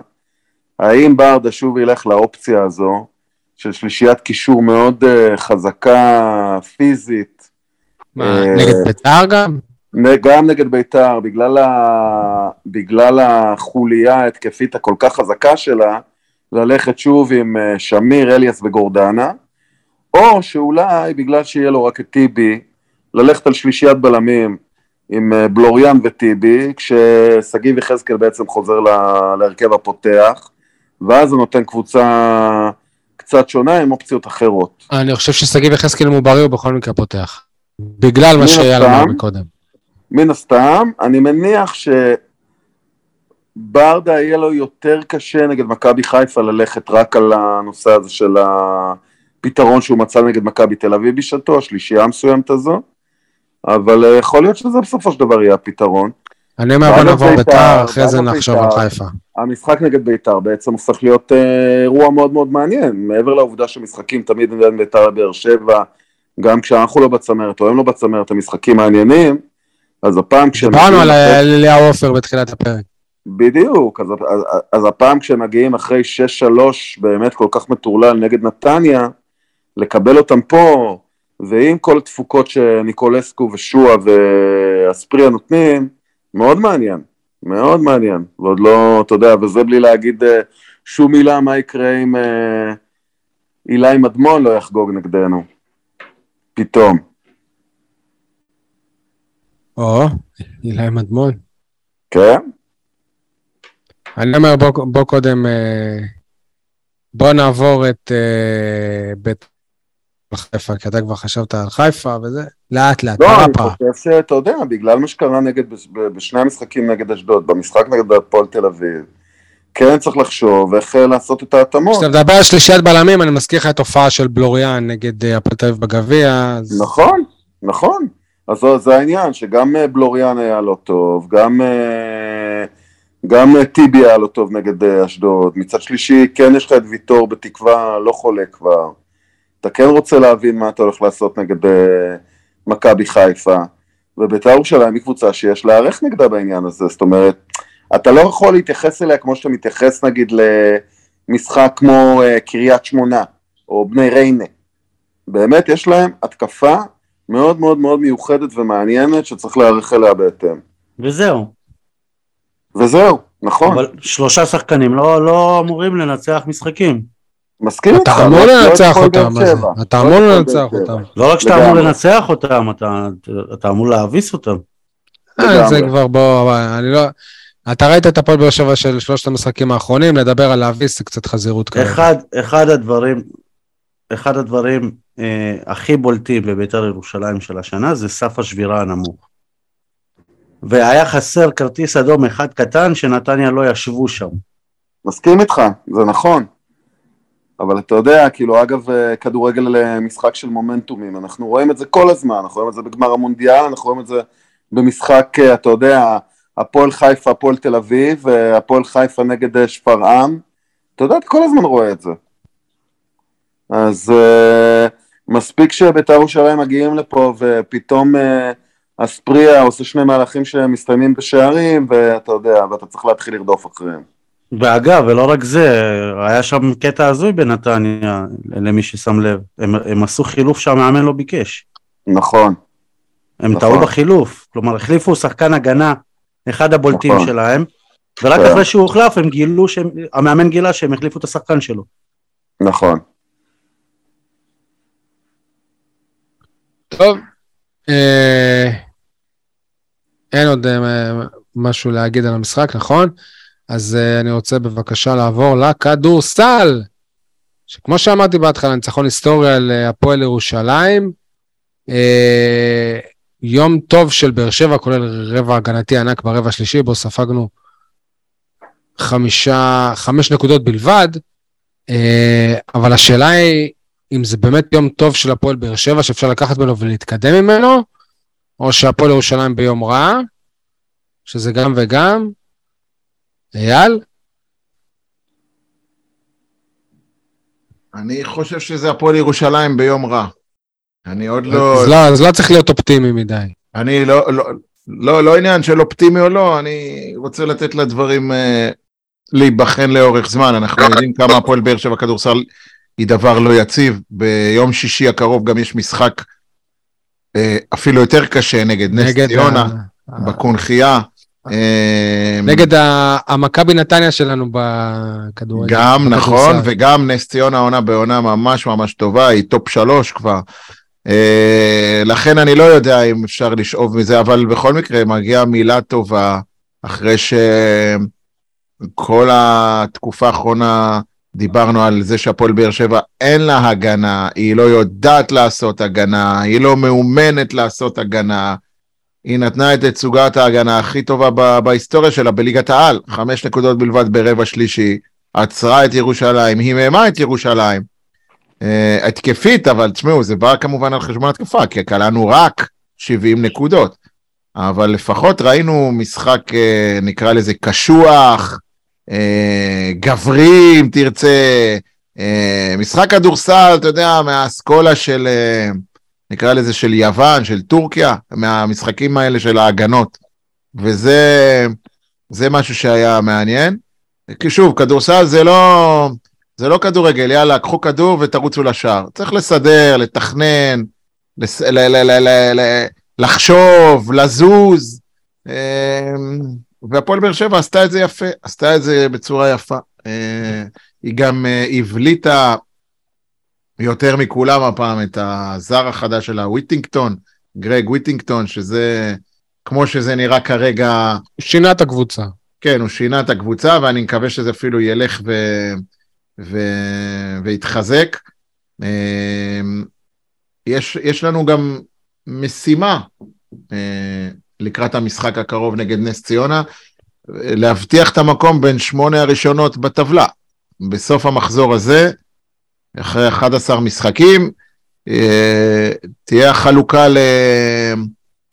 האם ברדה שוב ילך לאופציה הזו, של שלישיית קישור מאוד חזקה פיזית. מה, נגד בית"ר גם? גם נגד בית"ר, בגלל, ה... בגלל החוליה ההתקפית הכל כך חזקה שלה, ללכת שוב עם שמיר, אליאס וגורדנה, או שאולי בגלל שיהיה לו רק את טיבי, ללכת על שלישיית בלמים עם בלוריאן וטיבי, כששגיב יחזקאל בעצם חוזר לה, להרכב הפותח, ואז הוא נותן קבוצה קצת שונה עם אופציות אחרות. אני חושב ששגיב יחזקאל מובריא הוא בכל מקרה פותח, בגלל מה שהיה לנו מקודם. מן הסתם, אני מניח שברדה יהיה לו יותר קשה נגד מכבי חיפה ללכת רק על הנושא הזה של ה... פתרון שהוא מצא נגד מכבי תל אביב בשעתו, השלישייה המסוימת הזו, אבל יכול להיות שזה בסופו של דבר יהיה הפתרון. אני אומר בוא נעבור בית"ר, אחרי זה נחשוב על חיפה. המשחק נגד בית"ר בעצם הופך להיות אירוע מאוד מאוד מעניין, מעבר לעובדה שמשחקים תמיד נגד בית"ר באר שבע, גם כשאנחנו לא בצמרת או הם לא בצמרת, המשחקים מעניינים, אז הפעם כשהם... דיברנו על אליהו עופר בתחילת הפרק. בדיוק, אז, אז, אז הפעם כשמגיעים אחרי שש שלוש, באמת כל כך מטורלל נגד נתניה, לקבל אותם פה, ועם כל תפוקות שניקולסקו ושואה ואספריה נותנים, מאוד מעניין, מאוד מעניין, ועוד לא, אתה יודע, וזה בלי להגיד שום מילה מה יקרה אם אילי מדמון לא יחגוג נגדנו, פתאום. או, אילי מדמון. כן? אני אומר, בוא, בוא קודם, בוא נעבור את בית חיפה, כי אתה כבר חשבת על חיפה וזה, לאט לאט, לא, אני חושב שאתה יודע, בגלל מה שקרה נגד, בשני המשחקים נגד אשדוד, במשחק נגד הפועל תל אביב, כן צריך לחשוב איך לעשות את ההתאמות. כשאתה מדבר על שלישיית בלמים, אני מזכיר לך את הופעה של בלוריאן נגד הפועל תל אביב בגביע. אז... נכון, נכון. אז זה העניין, שגם בלוריאן היה לא טוב, גם... גם טיבי היה לא טוב נגד אשדוד, מצד שלישי כן יש לך את ויתור בתקווה, לא חולה כבר, אתה כן רוצה להבין מה אתה הולך לעשות נגד מכבי חיפה, ובית"ר ירושלים היא קבוצה שיש להערך נגדה בעניין הזה, זאת אומרת, אתה לא יכול להתייחס אליה כמו שאתה מתייחס נגיד למשחק כמו קריית שמונה, או בני ריינה, באמת יש להם התקפה מאוד מאוד מאוד מיוחדת ומעניינת שצריך להערך אליה בהתאם. וזהו. וזהו, נכון. אבל שלושה שחקנים לא, לא אמורים לנצח משחקים. מסכים אותם. אתה אמור לנצח אותם. אתה אמור לנצח אותם. לא רק שאתה אמור לנצח אותם, אתה אמור להביס אותם. זה כבר בוא, אני לא... אתה ראית את הפועל באר שבע של שלושת המשחקים האחרונים, לדבר על להביס זה קצת חזירות כאלה. אחד, אחד הדברים, אחד הדברים אה, הכי בולטים בבית"ר ירושלים של השנה, זה סף השבירה הנמוך. והיה חסר כרטיס אדום אחד קטן שנתניה לא ישבו שם. מסכים איתך, זה נכון. אבל אתה יודע, כאילו אגב כדורגל למשחק של מומנטומים, אנחנו רואים את זה כל הזמן, אנחנו רואים את זה בגמר המונדיאל, אנחנו רואים את זה במשחק, אתה יודע, הפועל חיפה, הפועל תל אביב, הפועל חיפה נגד שפרעם, אתה יודע, אתה כל הזמן רואה את זה. אז מספיק שבית"ר ירושלים מגיעים לפה ופתאום... אספריה עושה שני מהלכים שמסתיימים בשערים, ואתה יודע, ואתה צריך להתחיל לרדוף אחריהם. ואגב, ולא רק זה, היה שם קטע הזוי בנתניה, למי ששם לב. הם, הם עשו חילוף שהמאמן לא ביקש. נכון. הם נכון. טעו בחילוף, כלומר, החליפו שחקן הגנה, אחד הבולטים נכון. שלהם, ורק אחרי שהוא הוחלף, הם גילו, שהם, המאמן גילה שהם החליפו את השחקן שלו. נכון. טוב. אה... אין עוד משהו להגיד על המשחק, נכון? אז אני רוצה בבקשה לעבור לכדורסל, שכמו שאמרתי בהתחלה, ניצחון היסטוריה על הפועל ירושלים, יום טוב של באר שבע, כולל רבע הגנתי ענק ברבע השלישי, בו ספגנו חמישה, חמש נקודות בלבד, אבל השאלה היא, אם זה באמת יום טוב של הפועל באר שבע, שאפשר לקחת ממנו ולהתקדם ממנו, או שהפועל ירושלים ביום רע, שזה גם וגם, אייל? אני חושב שזה הפועל ירושלים ביום רע. אני עוד לא... אז לא, אז לא צריך להיות אופטימי מדי. אני לא, לא, לא, לא עניין של אופטימי או לא, אני רוצה לתת לדברים אה, להיבחן לאורך זמן, אנחנו יודעים כמה הפועל באר שבע כדורסל היא דבר לא יציב, ביום שישי הקרוב גם יש משחק, אפילו יותר קשה נגד נס ציונה, בקונחייה. נגד המכבי נתניה שלנו בכדורגל. גם נכון, וגם נס ציונה עונה בעונה ממש ממש טובה, היא טופ שלוש כבר. לכן אני לא יודע אם אפשר לשאוב מזה, אבל בכל מקרה מגיעה מילה טובה, אחרי שכל התקופה האחרונה דיברנו על זה שהפועל באר שבע אין לה הגנה, היא לא יודעת לעשות הגנה, היא לא מאומנת לעשות הגנה, היא נתנה את תצוגת ההגנה הכי טובה ב- בהיסטוריה שלה בליגת העל, חמש נקודות בלבד ברבע שלישי, עצרה את ירושלים, היא מאמה את ירושלים, אה, התקפית, אבל תשמעו, זה בא כמובן על חשבון התקפה, כי קלענו רק שבעים נקודות, אבל לפחות ראינו משחק, אה, נקרא לזה קשוח, גברי, אם תרצה, משחק כדורסל, אתה יודע, מהאסכולה של, נקרא לזה, של יוון, של טורקיה, מהמשחקים האלה של ההגנות, וזה זה משהו שהיה מעניין. כי שוב, כדורסל זה לא, זה לא כדורגל, יאללה, קחו כדור ותרוצו לשער. צריך לסדר, לתכנן, לס... ל... ל... ל... ל... ל... לחשוב, לזוז. והפועל באר שבע עשתה את זה יפה, עשתה את זה בצורה יפה. היא גם הבליטה יותר מכולם הפעם את הזר החדש שלה, וויטינגטון, גרג וויטינגטון, שזה, כמו שזה נראה כרגע... שינה את הקבוצה. כן, הוא שינה את הקבוצה, ואני מקווה שזה אפילו ילך ו... ו... ויתחזק. יש, יש לנו גם משימה לקראת המשחק הקרוב נגד נס ציונה, להבטיח את המקום בין שמונה הראשונות בטבלה. בסוף המחזור הזה, אחרי אחד עשר משחקים, תהיה החלוקה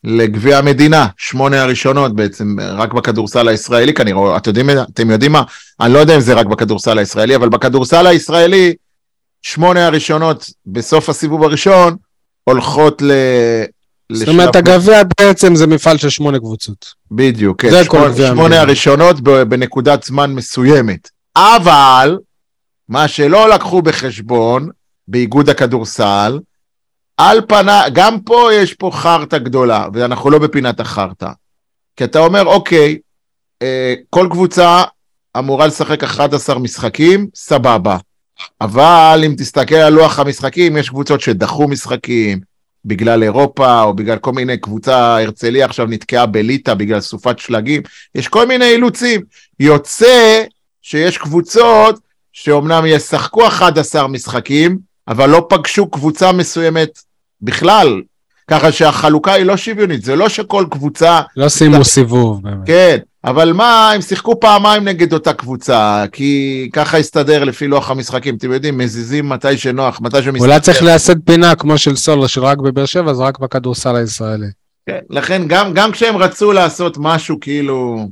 לגביע המדינה, שמונה הראשונות בעצם, רק בכדורסל הישראלי, כנראה, את יודעים, אתם יודעים מה? אני לא יודע אם זה רק בכדורסל הישראלי, אבל בכדורסל הישראלי, שמונה הראשונות בסוף הסיבוב הראשון, הולכות ל... זאת אומרת, הגביע בעצם זה מפעל של שמונה קבוצות. בדיוק, כן. שמונה הראשונות בנקודת זמן מסוימת. אבל, מה שלא לקחו בחשבון, באיגוד הכדורסל, על פנה, גם פה יש פה חרטה גדולה, ואנחנו לא בפינת החרטה. כי אתה אומר, אוקיי, כל קבוצה אמורה לשחק אחד עשר משחקים, סבבה. אבל אם תסתכל על לוח המשחקים, יש קבוצות שדחו משחקים, בגלל אירופה, או בגלל כל מיני קבוצה, הרצליה עכשיו נתקעה בליטה, בגלל סופת שלגים, יש כל מיני אילוצים, יוצא שיש קבוצות, שאומנם ישחקו אחד עשר משחקים, אבל לא פגשו קבוצה מסוימת בכלל, ככה שהחלוקה היא לא שוויונית, זה לא שכל קבוצה... לא שימו סיבוב, באמת. כן, אבל מה, הם שיחקו פעמיים נגד אותה קבוצה, כי ככה הסתדר לפי לוח המשחקים, אתם יודעים, מזיזים מתי שנוח, מתי שמשחק... אולי צריך לעשות פינה כמו של סולר, שרק בבאר שבע, אז רק בכדורסל הישראלי. כן, לכן גם, גם כשהם רצו לעשות משהו כאילו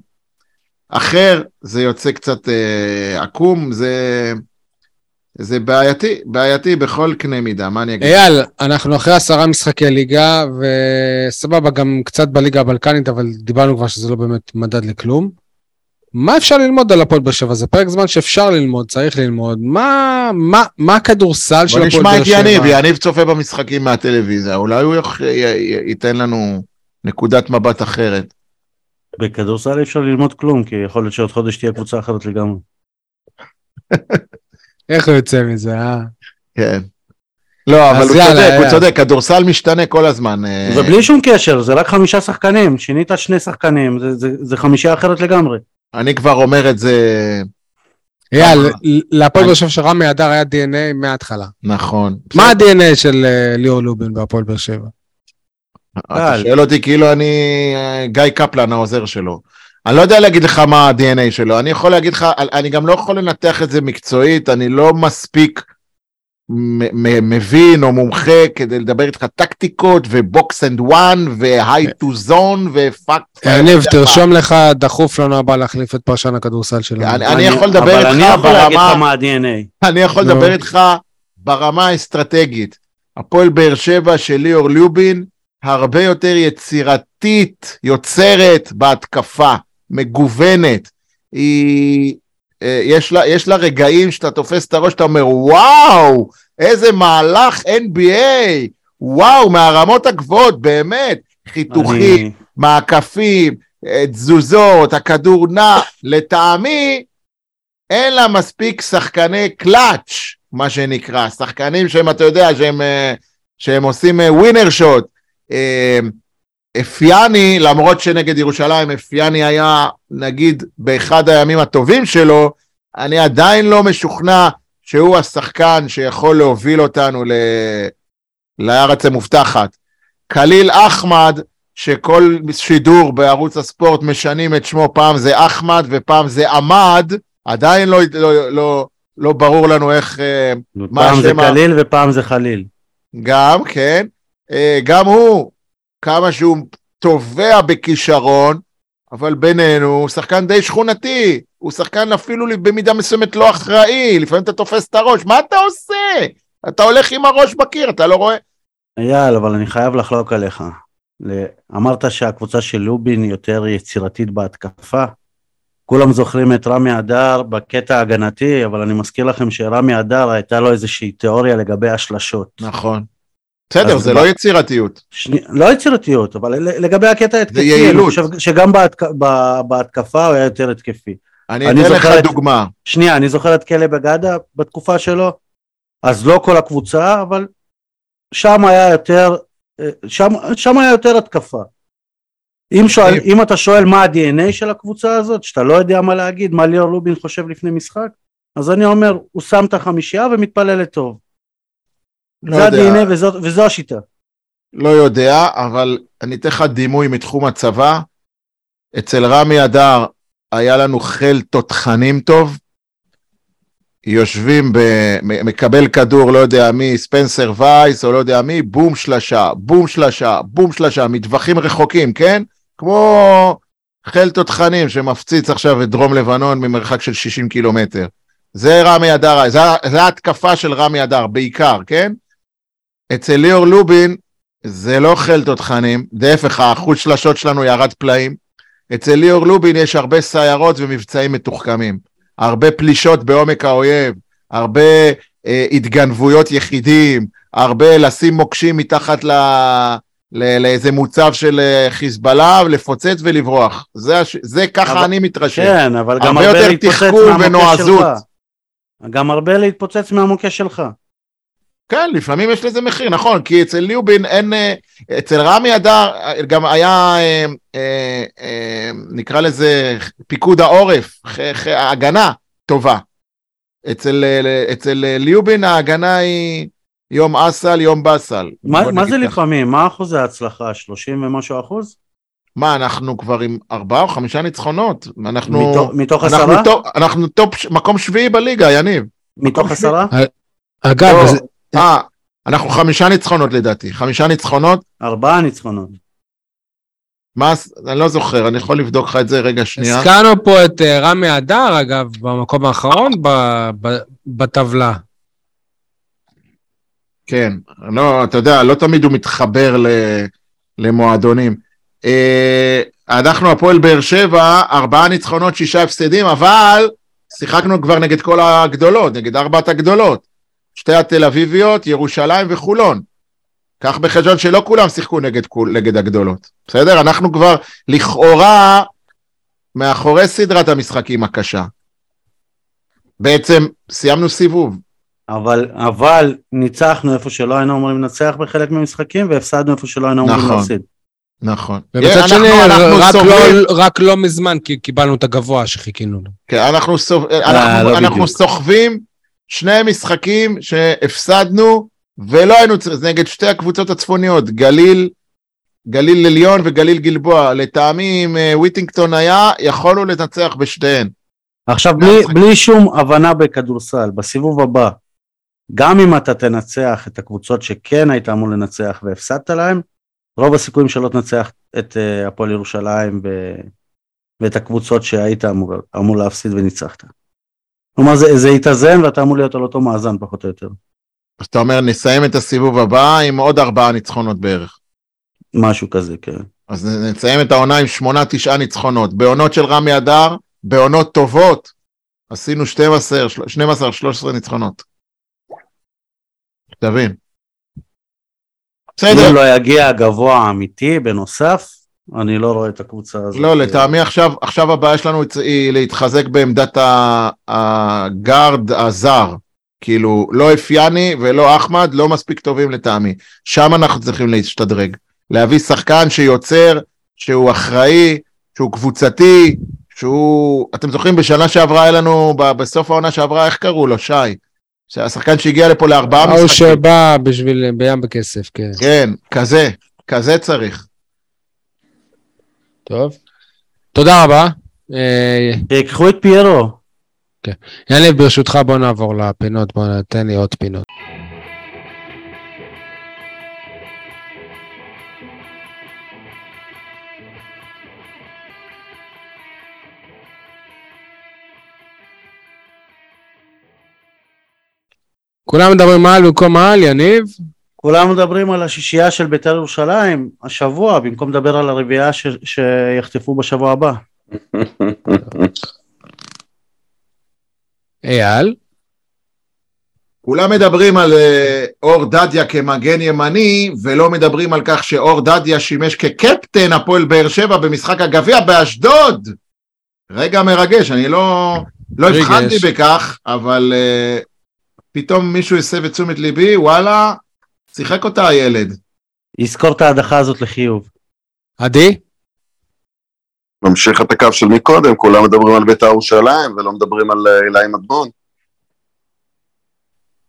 אחר, זה יוצא קצת אה, עקום, זה... זה בעייתי, בעייתי בכל קנה מידה, מה אני אגיד? אייל, אנחנו אחרי עשרה משחקי ליגה, וסבבה, גם קצת בליגה הבלקנית, אבל דיברנו כבר שזה לא באמת מדד לכלום. מה אפשר ללמוד על הפועל באר שבע? זה פרק זמן שאפשר ללמוד, צריך ללמוד. מה, מה, מה הכדורסל של הפועל באר שבע? בוא נשמע את יניב, יניב צופה במשחקים מהטלוויזיה, אולי הוא ייתן לנו נקודת מבט אחרת. בכדורסל אפשר ללמוד כלום, כי יכול להיות שעוד חודש תהיה קבוצה אחרת לגמרי. איך הוא יוצא מזה, אה? כן. לא, אבל הוא צודק, הוא צודק, כדורסל משתנה כל הזמן. זה בלי שום קשר, זה רק חמישה שחקנים, שינית שני שחקנים, זה חמישה אחרת לגמרי. אני כבר אומר את זה... יאל, להפועל באר שבע שרה מהדר היה די אן איי מההתחלה. נכון. מה ה-די אן איי של ליאור לובין בהפועל באר שבע? אתה שואל אותי כאילו אני גיא קפלן, העוזר שלו. אני לא יודע להגיד לך מה ה-די אן איי שלו, אני יכול להגיד לך, אני גם לא יכול לנתח את זה מקצועית, אני לא מספיק מבין או מומחה כדי לדבר איתך טקטיקות ובוקס אנד וואן והי טו זון ופאקט. יניב, תרשום לך דחוף לנו הבא להחליף את פרשן הכדורסל שלנו. אני יכול לדבר איתך ברמה... אבל אני יכול להגיד לך מה ה-די אן איי. אני יכול לדבר איתך ברמה האסטרטגית. הפועל באר שבע של ליאור לובין, הרבה יותר יצירתית, יוצרת בהתקפה. מגוונת, היא, יש לה, יש לה רגעים שאתה תופס את הראש, אתה אומר, וואו, איזה מהלך אן בי איי, וואו, מהרמות הגבוהות, באמת, חיתוכים, מעקפים, תזוזות, הכדור נע, לטעמי, אין לה מספיק שחקני קלאץ', מה שנקרא, שחקנים שהם, אתה יודע, שהם, שהם עושים ווינר שוט, אפיאני, למרות שנגד ירושלים, אפיאני היה, נגיד, באחד הימים הטובים שלו, אני עדיין לא משוכנע שהוא השחקן שיכול להוביל אותנו ל... לארץ המובטחת. קליל אחמד, שכל שידור בערוץ הספורט משנים את שמו, פעם זה אחמד ופעם זה עמד, עדיין לא, לא, לא, לא ברור לנו איך... פעם זה קליל ופעם זה חליל. גם, כן. גם הוא... כמה שהוא טובע בכישרון, אבל בינינו, הוא שחקן די שכונתי, הוא שחקן אפילו במידה מסוימת לא אחראי, לפעמים אתה תופס את הראש, מה אתה עושה? אתה הולך עם הראש בקיר, אתה לא רואה? יאל, אבל אני חייב לחלוק עליך, אמרת שהקבוצה של לובין יותר יצירתית בהתקפה, כולם זוכרים את רמי אדר בקטע הגנתי, אבל אני מזכיר לכם שרמי אדר הייתה לו איזושהי תיאוריה לגבי השלשות. נכון. בסדר, זה לא יצירתיות. לא יצירתיות, אבל לגבי הקטע התקפי, שגם בהתקפה הוא היה יותר התקפי. אני אתן לך דוגמה. שנייה, אני זוכר את כלי בגדה בתקופה שלו, אז לא כל הקבוצה, אבל שם היה יותר, שם, שם היה יותר התקפה. אם, שואל, אם אתה שואל מה ה-די אן איי של הקבוצה הזאת, שאתה לא יודע מה להגיד, מה ליאור לובין חושב לפני משחק, אז אני אומר, הוא שם את החמישייה ומתפלל לטוב. לא זה ה-די אן איי וזו, וזו השיטה. לא יודע, אבל אני אתן לך דימוי מתחום הצבא. אצל רמי אדר היה לנו חיל תותחנים טוב, יושבים, מקבל כדור, לא יודע מי, ספנסר וייס, או לא יודע מי, בום שלשה, בום שלשה, בום שלשה, מטווחים רחוקים, כן? כמו חיל תותחנים שמפציץ עכשיו את דרום לבנון ממרחק של שישים קילומטר. זה רמי אדר, זה, זה ההתקפה של רמי אדר, בעיקר, כן? אצל ליאור לובין, זה לא חיל תותחנים, דהפך, האחוז שלשות שלנו ירד פלאים. אצל ליאור לובין יש הרבה סיירות ומבצעים מתוחכמים. הרבה פלישות בעומק האויב, הרבה אה, התגנבויות יחידים, הרבה לשים מוקשים מתחת ל, ל, לאיזה מוצב של חיזבאללה, לפוצץ ולברוח. זה, זה ככה אבל, אני מתרשם. כן, אבל גם הרבה, הרבה יותר תחכול ונועזות. גם הרבה להתפוצץ מהמוקש שלך. כן, לפעמים יש לזה מחיר, נכון, כי אצל לובין אין, אצל רמי אדר גם היה, אה, אה, אה, נקרא לזה פיקוד העורף, ח, ח, ההגנה טובה. אצל, אצל לובין ההגנה היא יום אסל, יום בסל. מה, מה זה כך. לפעמים? מה אחוז ההצלחה? שלושים ומשהו אחוז? מה, אנחנו כבר עם ארבעה או חמישה ניצחונות? אנחנו, מתוך, מתוך אנחנו עשרה? טופ, אנחנו טופ, מקום שביעי בליגה, יניב. מתוך עשרה? אגב, לא. זה... אה, אנחנו חמישה ניצחונות לדעתי, חמישה ניצחונות. ארבעה ניצחונות. מה, אני לא זוכר, אני יכול לבדוק לך את זה רגע שנייה. הזכרנו פה את רמי אדר, אגב, במקום האחרון, בטבלה. כן, לא, אתה יודע, לא תמיד הוא מתחבר למועדונים. אנחנו הפועל באר שבע, ארבעה ניצחונות, שישה הפסדים, אבל שיחקנו כבר נגד כל הגדולות, נגד ארבעת הגדולות. שתי התל אביביות, ירושלים וחולון. כך בחשבון שלא כולם שיחקו נגד, נגד הגדולות. בסדר? אנחנו כבר לכאורה מאחורי סדרת המשחקים הקשה. בעצם סיימנו סיבוב. אבל, אבל ניצחנו איפה שלא היינו אומרים לנצח בחלק מהמשחקים, והפסדנו איפה שלא היינו אומרים נכון, להפסיד. נכון. ובצד שני, רק, לא, רק לא מזמן, כי קיבלנו את הגבוה שחיכינו לו. כן, אנחנו, סוח... לא, אנחנו, לא אנחנו סוחבים... שני משחקים שהפסדנו ולא היינו צריכים, זה נגד שתי הקבוצות הצפוניות, גליל, גליל עליון וגליל גלבוע, לטעמים וויטינגטון היה, יכולנו לנצח בשתיהן. עכשיו בלי, בלי שום הבנה בכדורסל, בסיבוב הבא, גם אם אתה תנצח את הקבוצות שכן היית אמור לנצח והפסדת להם, רוב הסיכויים שלא תנצח את uh, הפועל ירושלים ו... ואת הקבוצות שהיית אמור, אמור להפסיד וניצחת. כלומר, זה, זה יתאזן, ואתה אמור להיות על אותו מאזן, פחות או יותר. אז אתה אומר, נסיים את הסיבוב הבא עם עוד ארבעה ניצחונות בערך. משהו כזה, כן. אז נסיים את העונה עם שמונה, תשעה ניצחונות. בעונות של רמי אדר, בעונות טובות, עשינו שתים עשרה, שלוש עשרה ניצחונות. תבין. בסדר. אם לא יגיע הגבוה האמיתי, בנוסף, אני לא רואה את הקבוצה הזאת. לא, לטעמי עכשיו, עכשיו הבעיה שלנו היא להתחזק בעמדת הגארד הזר. כאילו, לא אפיאני ולא אחמד, לא מספיק טובים לטעמי. שם אנחנו צריכים להשתדרג. להביא שחקן שיוצר, שהוא אחראי, שהוא קבוצתי, שהוא... אתם זוכרים, בשנה שעברה היה לנו, בסוף העונה שעברה, איך קראו לו? שי. שהשחקן שהגיע לפה לארבעה משחקים. או שבא בשביל בים בכסף, כן. כן, כזה, כזה צריך. טוב, תודה רבה. קחו את פיירו. כן. יניב, ברשותך בוא נעבור לפינות, בוא נתן לי עוד פינות. כולם מדברים על במקום על, יניב? כולם מדברים על השישייה של בית"ר ירושלים השבוע, במקום לדבר על הרביעייה ש... שיחטפו בשבוע הבא. אייל? כולם מדברים על אור דדיה כמגן ימני, ולא מדברים על כך שאור דדיה שימש כקפטן הפועל באר שבע במשחק הגביע באשדוד. רגע מרגש, אני לא, לא הבחנתי בכך, אבל uh, פתאום מישהו יסב את תשומת ליבי, וואלה, שיחק אותה הילד. יזכור את ההדחה הזאת לחיוב. עדי? ממשיך את הקו של מקודם, כולם מדברים על בית"ר ירושלים, ולא מדברים על אליי מדמון.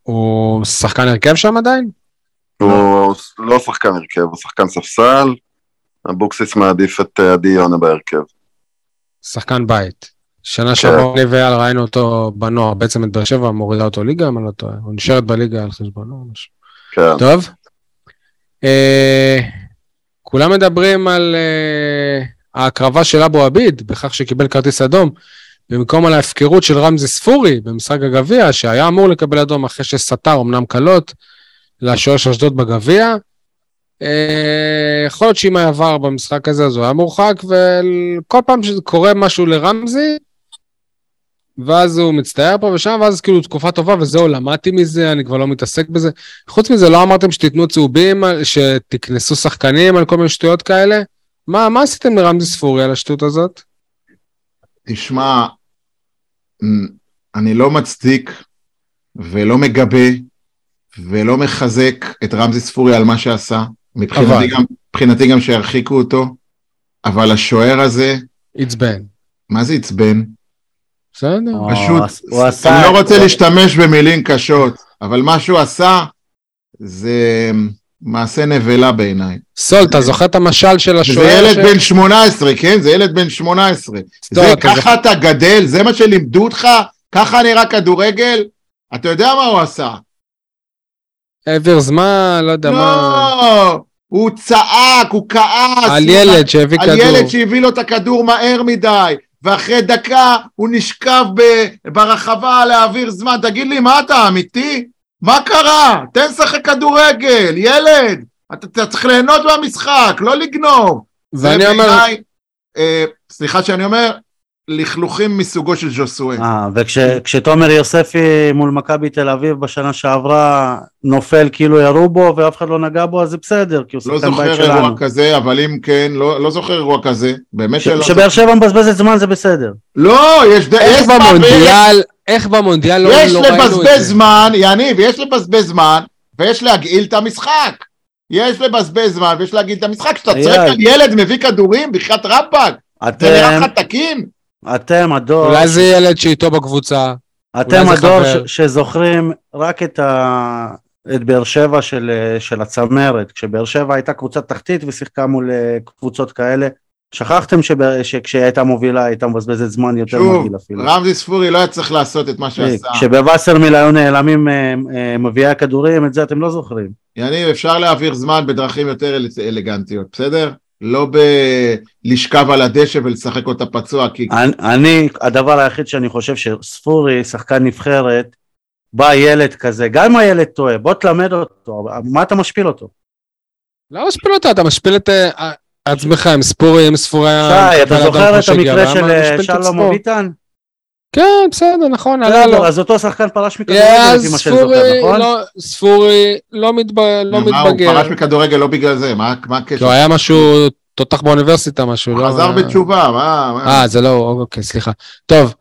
הוא שחקן הרכב שם עדיין? הוא לא שחקן הרכב, הוא שחקן ספסל, אבוקסיס מעדיף את עדי יונה בהרכב. שחקן בית. שנה שעברה אני ועל ראינו אותו בנוער, בעצם את באר שבע מורידה אותו ליגה, אם אני לא טועה, הוא נשארת בליגה על חשבונו, משהו. כן. טוב? כולם מדברים על ההקרבה של אבו עביד, בכך שקיבל כרטיס אדום, במקום על ההפקרות של רמזי ספורי, במשחק הגביע, שהיה אמור לקבל אדום אחרי שסתר, אמנם קלות, לשוער של אשדוד בגביע, יכול להיות שאם היה עבר במשחק הזה, אז הוא היה מורחק, וכל פעם שקורה משהו לרמזי, ואז הוא מצטער פה ושם, ואז כאילו תקופה טובה, וזהו, למדתי מזה, אני כבר לא מתעסק בזה. חוץ מזה, לא אמרתם שתתנו צהובים, שתכנסו שחקנים על כל מיני שטויות כאלה? מה, מה עשיתם לרמזי ספורי על השטות הזאת? תשמע, אני לא מצדיק, ולא מגבה, ולא מחזק את רמזי ספורי על מה שעשה, מבחינתי גם, מבחינתי גם שהרחיקו אותו, אבל השוער הזה, עצבן. מה זה עצבן? בסדר. פשוט, אני לא רוצה להשתמש במילים קשות, אבל מה שהוא עשה, זה מעשה נבלה בעיניי. סול, אתה זוכר את המשל של השוער? זה ילד בן שמונה עשרה, כן? זה ילד בן שמונה עשרה. זה ככה אתה גדל, זה מה שלימדו אותך, ככה נראה כדורגל, אתה יודע מה הוא עשה? העביר זמן, לא יודע מה. לא, הוא צעק, הוא כעס. על ילד שהביא כדור. על ילד שהביא לו את הכדור מהר מדי, ואחרי דקה הוא נשכב ברחבה להעביר זמן. תגיד לי, מה אתה אמיתי? מה קרה? תן שחק כדורגל, ילד. אתה צריך ליהנות מהמשחק, לא לגנוב. ואני אומר... סליחה שאני אומר, לכלוכים מסוגו של ג'וסואל. אה, וכשתומר יוספי מול מכבי תל אביב בשנה שעברה נופל כאילו ירו בו ואף אחד לא נגע בו, אז זה בסדר, כי הוא סתם בית שלנו. לא זוכר אירוע כזה, אבל אם כן, לא, לא זוכר אירוע כזה. באמת ש- לא שבאר שבע מבזבזת זמן זה בסדר. לא, יש... איך במונדיאל, איך במונדיאל לא ראינו את זה. יש לבזבז זמן, יניב, יש לבזבז זמן, ויש להגעיל את המשחק. יש לבזבז זמן, ויש להגעיל את המשחק. שאתה צועק על ילד מביא כדורים בחיית רמפק. זה נראה חתקים. אתם הדור... אולי זה ילד שאיתו בקבוצה. אתם הדור ש- שזוכרים רק את, ה- את באר שבע של, של הצמרת, כשבאר שבע הייתה קבוצת תחתית ושיחקה מול קבוצות כאלה, שכחתם שב- שכשהיא הייתה מובילה, הייתה מבזבזת זמן יותר שוב, מוביל אפילו. שוב, רמזי ספורי לא היה צריך לעשות את מה שעשה. כשבווסר מיליון נעלמים מביאה כדורים, את זה אתם לא זוכרים. יניב, אפשר להעביר זמן בדרכים יותר אל- אלגנטיות, בסדר? לא בלשכב על הדשא ולשחק אותה פצוע, כי... אני, הדבר היחיד שאני חושב שספורי, שחקן נבחרת, בא ילד כזה, גם אם הילד טועה, בוא תלמד אותו, מה אתה משפיל אותו? לא משפיל אותו, אתה משפיל את עצמך, עם ספורי, עם ספורי... שי, אתה זוכר את המקרה של שלום אביטן? כן, בסדר, נכון, עלה לו. אז אותו שחקן פרש מכדורגל, ספורי, לא, ספורי, לא מתבגר. הוא פרש מכדורגל לא בגלל זה, מה הקשר? לא, היה משהו, תותח באוניברסיטה, משהו. הוא חזר בתשובה, מה? אה, זה לא, אוקיי, סליחה. טוב,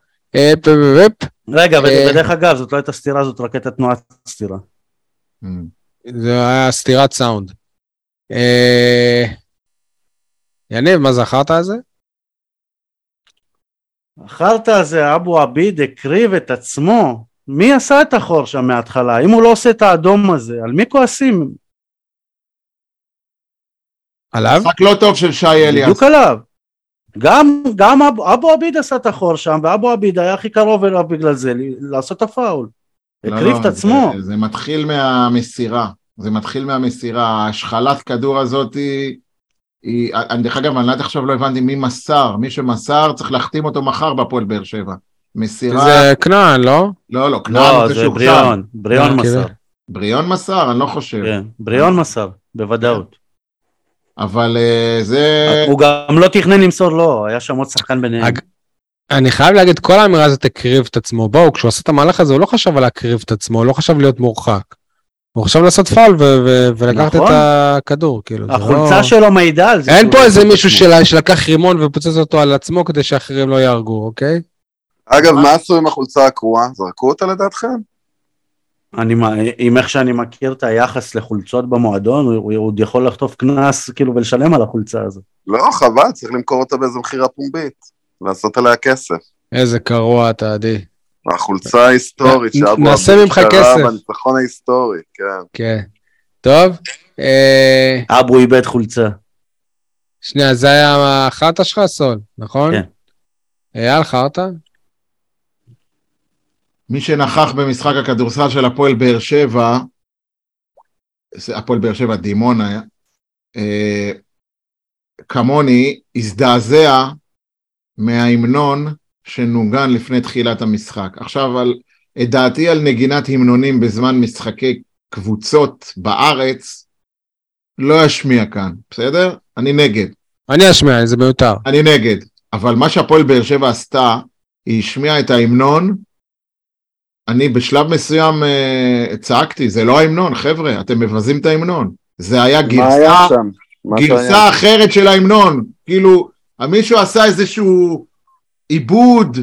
רגע, בדרך אגב, זאת לא הייתה סתירה, זאת רק הייתה תנועת סתירה. זה היה סתירת סאונד. יניב, מה זכרת על זה? אחרת הזה, אבו עביד הקריב את עצמו, מי עשה את החור שם מההתחלה? אם הוא לא עושה את האדום הזה, על מי כועסים? עליו? שחק לא טוב של שי אליאס. בדיוק עליו. גם, גם אבו, אבו עביד עשה את החור שם, ואבו עביד היה הכי קרוב אליו בגלל זה, לעשות הפאול. לא, הקריב לא, את עצמו. זה, זה מתחיל מהמסירה, זה מתחיל מהמסירה, ההשחלת כדור הזאת היא... אני דרך אגב, אני עד עכשיו לא הבנתי מי מסר, מי שמסר צריך להחתים אותו מחר בפועל באר שבע. זה כנען, לא? לא, לא, כנען. לא, זה בריאון, בריאון מסר. בריאון מסר, אני לא חושב. בריאון מסר, בוודאות. אבל זה... הוא גם לא תכנן למסור לו, היה שם עוד שחקן ביניהם. אני חייב להגיד, כל האמירה הזאת הקריב את עצמו, בואו, כשהוא עשה את המהלך הזה, הוא לא חשב על להקריב את עצמו, הוא לא חשב להיות מורחק. הוא חשב לעשות פאול ולקחת את הכדור. החולצה שלו מעידה על זה. אין פה איזה מישהו שלקח רימון ופוצץ אותו על עצמו, כדי שאחרים לא יהרגו, אוקיי? אגב, מה עשו עם החולצה הקרועה? זרקו אותה לדעתכם? אני, עם איך שאני מכיר את היחס לחולצות במועדון, הוא, הוא יכול לחטוף כנס, כאילו, ולשלם על החולצה הזאת. לא, חבל, צריך למכור אותה באיזו מחירה פומבית, לעשות עליה כסף. איזה קרוע, תעדי. החולצה ההיסטורית, שאבו נעשה ממך כסף. הניצחון ההיסטורי, כן. כן. טוב. אבו איבד חולצה. שנייה, זה היה החרטה שלך, סול, נכון? כן. היה לך חרטה? מי שנכח במשחק הכדורסל של הפועל באר שבע, הפועל באר שבע דימונה, אה, כמוני הזדעזע מההמנון שנוגן לפני תחילת המשחק. עכשיו, על, את דעתי על נגינת המנונים בזמן משחקי קבוצות בארץ, לא אשמיע כאן, בסדר? אני נגד. אני אשמיע, זה מיותר. אני נגד, אבל מה שהפועל באר שבע עשתה, היא השמיעה את ההמנון, אני בשלב מסוים צעקתי, זה לא ההמנון, חבר'ה, אתם מבזים את ההמנון. זה היה גרסה, גרסה אחרת של ההמנון. כאילו, מישהו עשה איזשהו עיבוד,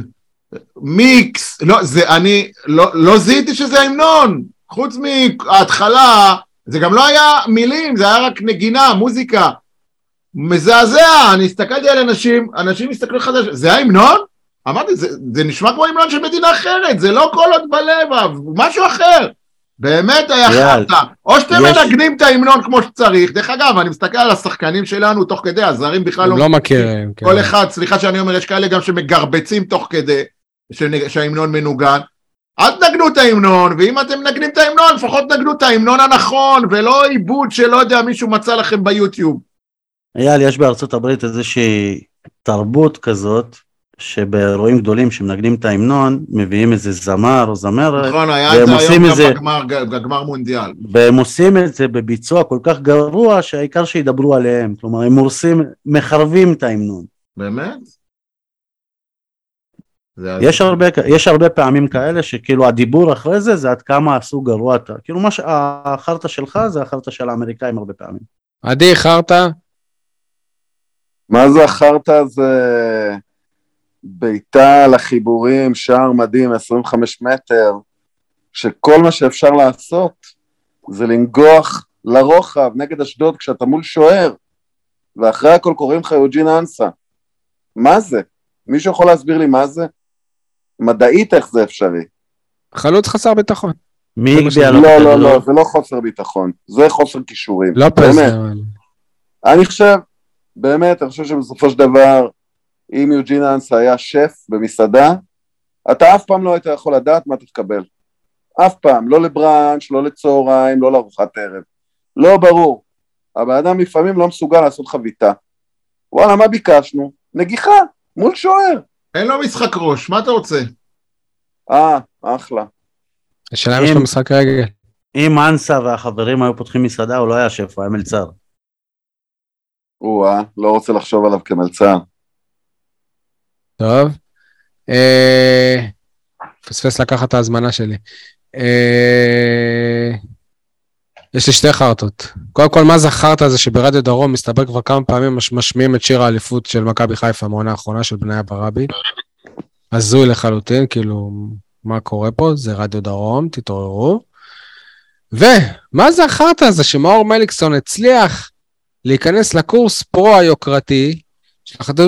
מיקס, לא, זה, אני, לא, לא זיהיתי שזה ההמנון. חוץ מההתחלה, זה גם לא היה מילים, זה היה רק נגינה, מוזיקה. מזעזע, אני הסתכלתי על אנשים, אנשים הסתכלו חדש, זה ההמנון? אמרתי, זה, זה נשמע כמו המנון של מדינה אחרת, זה לא כל עוד בלב, משהו אחר. באמת היה חרטה. או שאתם יש... מנגנים את ההמנון כמו שצריך. דרך אגב, אני מסתכל על השחקנים שלנו תוך כדי, הזרים בכלל לא... לא מכירים. כל כן. אחד, סליחה שאני אומר, יש כאלה גם שמגרבצים תוך כדי, שנג... שההמנון מנוגן. אל תנגנו את ההמנון, ואם אתם מנגנים את ההמנון, לפחות תנגנו את ההמנון הנכון, ולא עיבוד שלא יודע מישהו מצא לכם ביוטיוב. אייל, יש בארצות הברית איזושהי תרבות כזאת, שבאירועים גדולים שמנגנים את ההמנון, מביאים איזה זמר או זמרת. נכון, היה את היום גם בגמר, בגמר מונדיאל. והם עושים את זה בביצוע כל כך גרוע, שהעיקר שידברו עליהם. כלומר, הם מורסים, מחרבים את ההמנון. באמת? יש הרבה, יש הרבה פעמים כאלה, שכאילו הדיבור אחרי זה, זה עד כמה עשו גרוע. כאילו מה שהחרטה שלך, זה החרטה של האמריקאים הרבה פעמים. עדי, חרטה? מה זה החרטה? זה... ביתה לחיבורים, שער מדהים, עשרים וחמישה מטר, שכל מה שאפשר לעשות זה לנגוח לרוחב נגד אשדוד כשאתה מול שוער, ואחרי הכל קוראים לך יוג'ין אנסה. מה זה? מישהו יכול להסביר לי מה זה? מדעית איך זה אפשרי? חלוץ חסר ביטחון. מי זה לא, לא, לא, לא, זה לא חוסר ביטחון, זה חוסר כישורים. לא פסר. אני חושב, באמת, אני חושב שבסופו של דבר, אם יוג'ין אנסה היה שף במסעדה, אתה אף פעם לא היית יכול לדעת מה תתקבל. אף פעם, לא לברנץ', לא לצהריים, לא לארוחת ערב. לא ברור. האדם לפעמים לא מסוגל לעשות חביתה. וואלה, מה ביקשנו? נגיחה, מול שוער. אין לו משחק ראש, מה אתה רוצה? אה, אחלה. השאלה אם יש לו משחק רגל. אם אנסה והחברים היו פותחים מסעדה, הוא לא היה שף, הוא היה מלצר. הוא אה, לא רוצה לחשוב עליו כמלצר. טוב, אה, פספס לקחת את ההזמנה שלי, אה, יש לי שתי חרטות, קודם כל מה זכרת זה שברדיו דרום מסתבר כבר כמה פעמים משמיעים את שיר האליפות של מכבי חיפה, המעונה האחרונה של בניה ברבי, הזוי לחלוטין, כאילו מה קורה פה, זה רדיו דרום, תתעוררו, ומה זכרת זה שמאור מליקסון הצליח להיכנס לקורס פרו היוקרתי,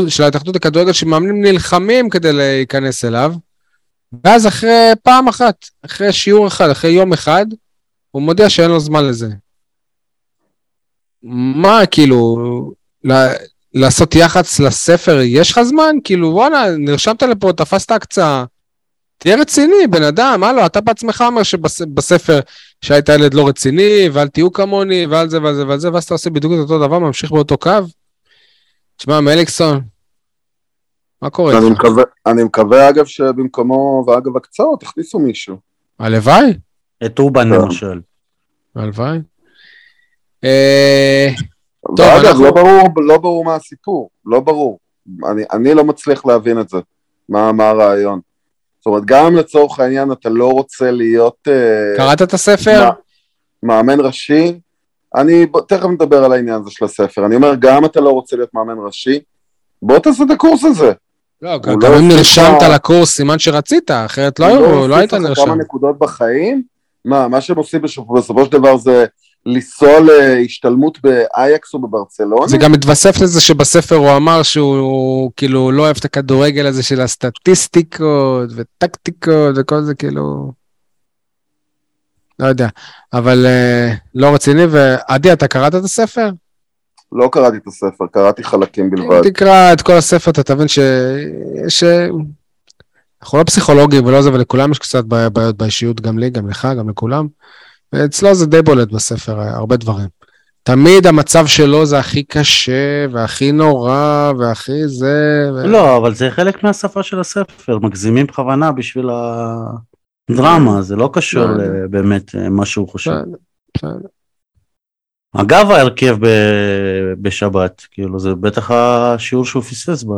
של התאחדות הכדורגל שמאמנים נלחמים כדי להיכנס אליו, ואז אחרי פעם אחת, אחרי שיעור אחד, אחרי יום אחד, הוא מודיע שאין לו זמן לזה. מה, כאילו, לעשות יח"צ לספר, יש לך זמן? כאילו, וואלה, נרשמת לפה, תפסת הקצה, תהיה רציני, בן אדם, הלו, אתה בעצמך אומר שבספר שהיית ילד לא רציני, ועל תהיו כמוני, ועל זה ועל זה ועל זה, ואז אתה עושה בדיוק את אותו דבר, ממשיך באותו קו, תשמע, מליקסון, מה קורה? אני מקווה, אני מקווה, אגב, שבמקומו, ואגב, הקצאות, הכניסו מישהו. הלוואי? את אובן, למשל. הלוואי? ואגב, לא ברור, לא ברור מה הסיפור, לא ברור. אני, אני לא מצליח להבין את זה, מה, מה הרעיון. זאת אומרת, גם לצורך העניין, אתה לא רוצה להיות... קראת את הספר? מאמן ראשי. אני תכף מדבר על העניין הזה של הספר. אני אומר, גם אתה לא רוצה להיות מאמן ראשי, בוא תעשה את הקורס הזה. לא, גם אם נרשמת לקורס, סימן שרצית, אחרת לא היית נרשם. כמה נקודות בחיים? מה, מה שהם עושים בסופו של דבר זה... לנסוע להשתלמות באייקס או בברצלונה. זה גם מתווסף לזה שבספר הוא אמר שהוא כאילו לא אוהב את הכדורגל הזה של הסטטיסטיקות וטקטיקות וכל זה כאילו, לא יודע, אבל לא רציני. ועדי, אתה קראת את הספר? לא קראתי את הספר, קראתי חלקים בלבד. אם תקרא את כל הספר, אתה תבין ש... ש... אנחנו לא פסיכולוגים ולא זה, אבל לכולם יש קצת בעיות באישיות, גם לי, גם לך, גם לכולם. אצלו זה די בולט בספר, הרבה דברים. תמיד המצב שלו זה הכי קשה, והכי נורא, והכי זה... ו... לא, אבל זה חלק מהשפה של הספר, מגזימים בכוונה בשביל הדרמה, זה לא קשור באמת מה שהוא חושב. אגב ההרכב ב... בשבת, כאילו זה בטח השיעור שהוא פספס ב...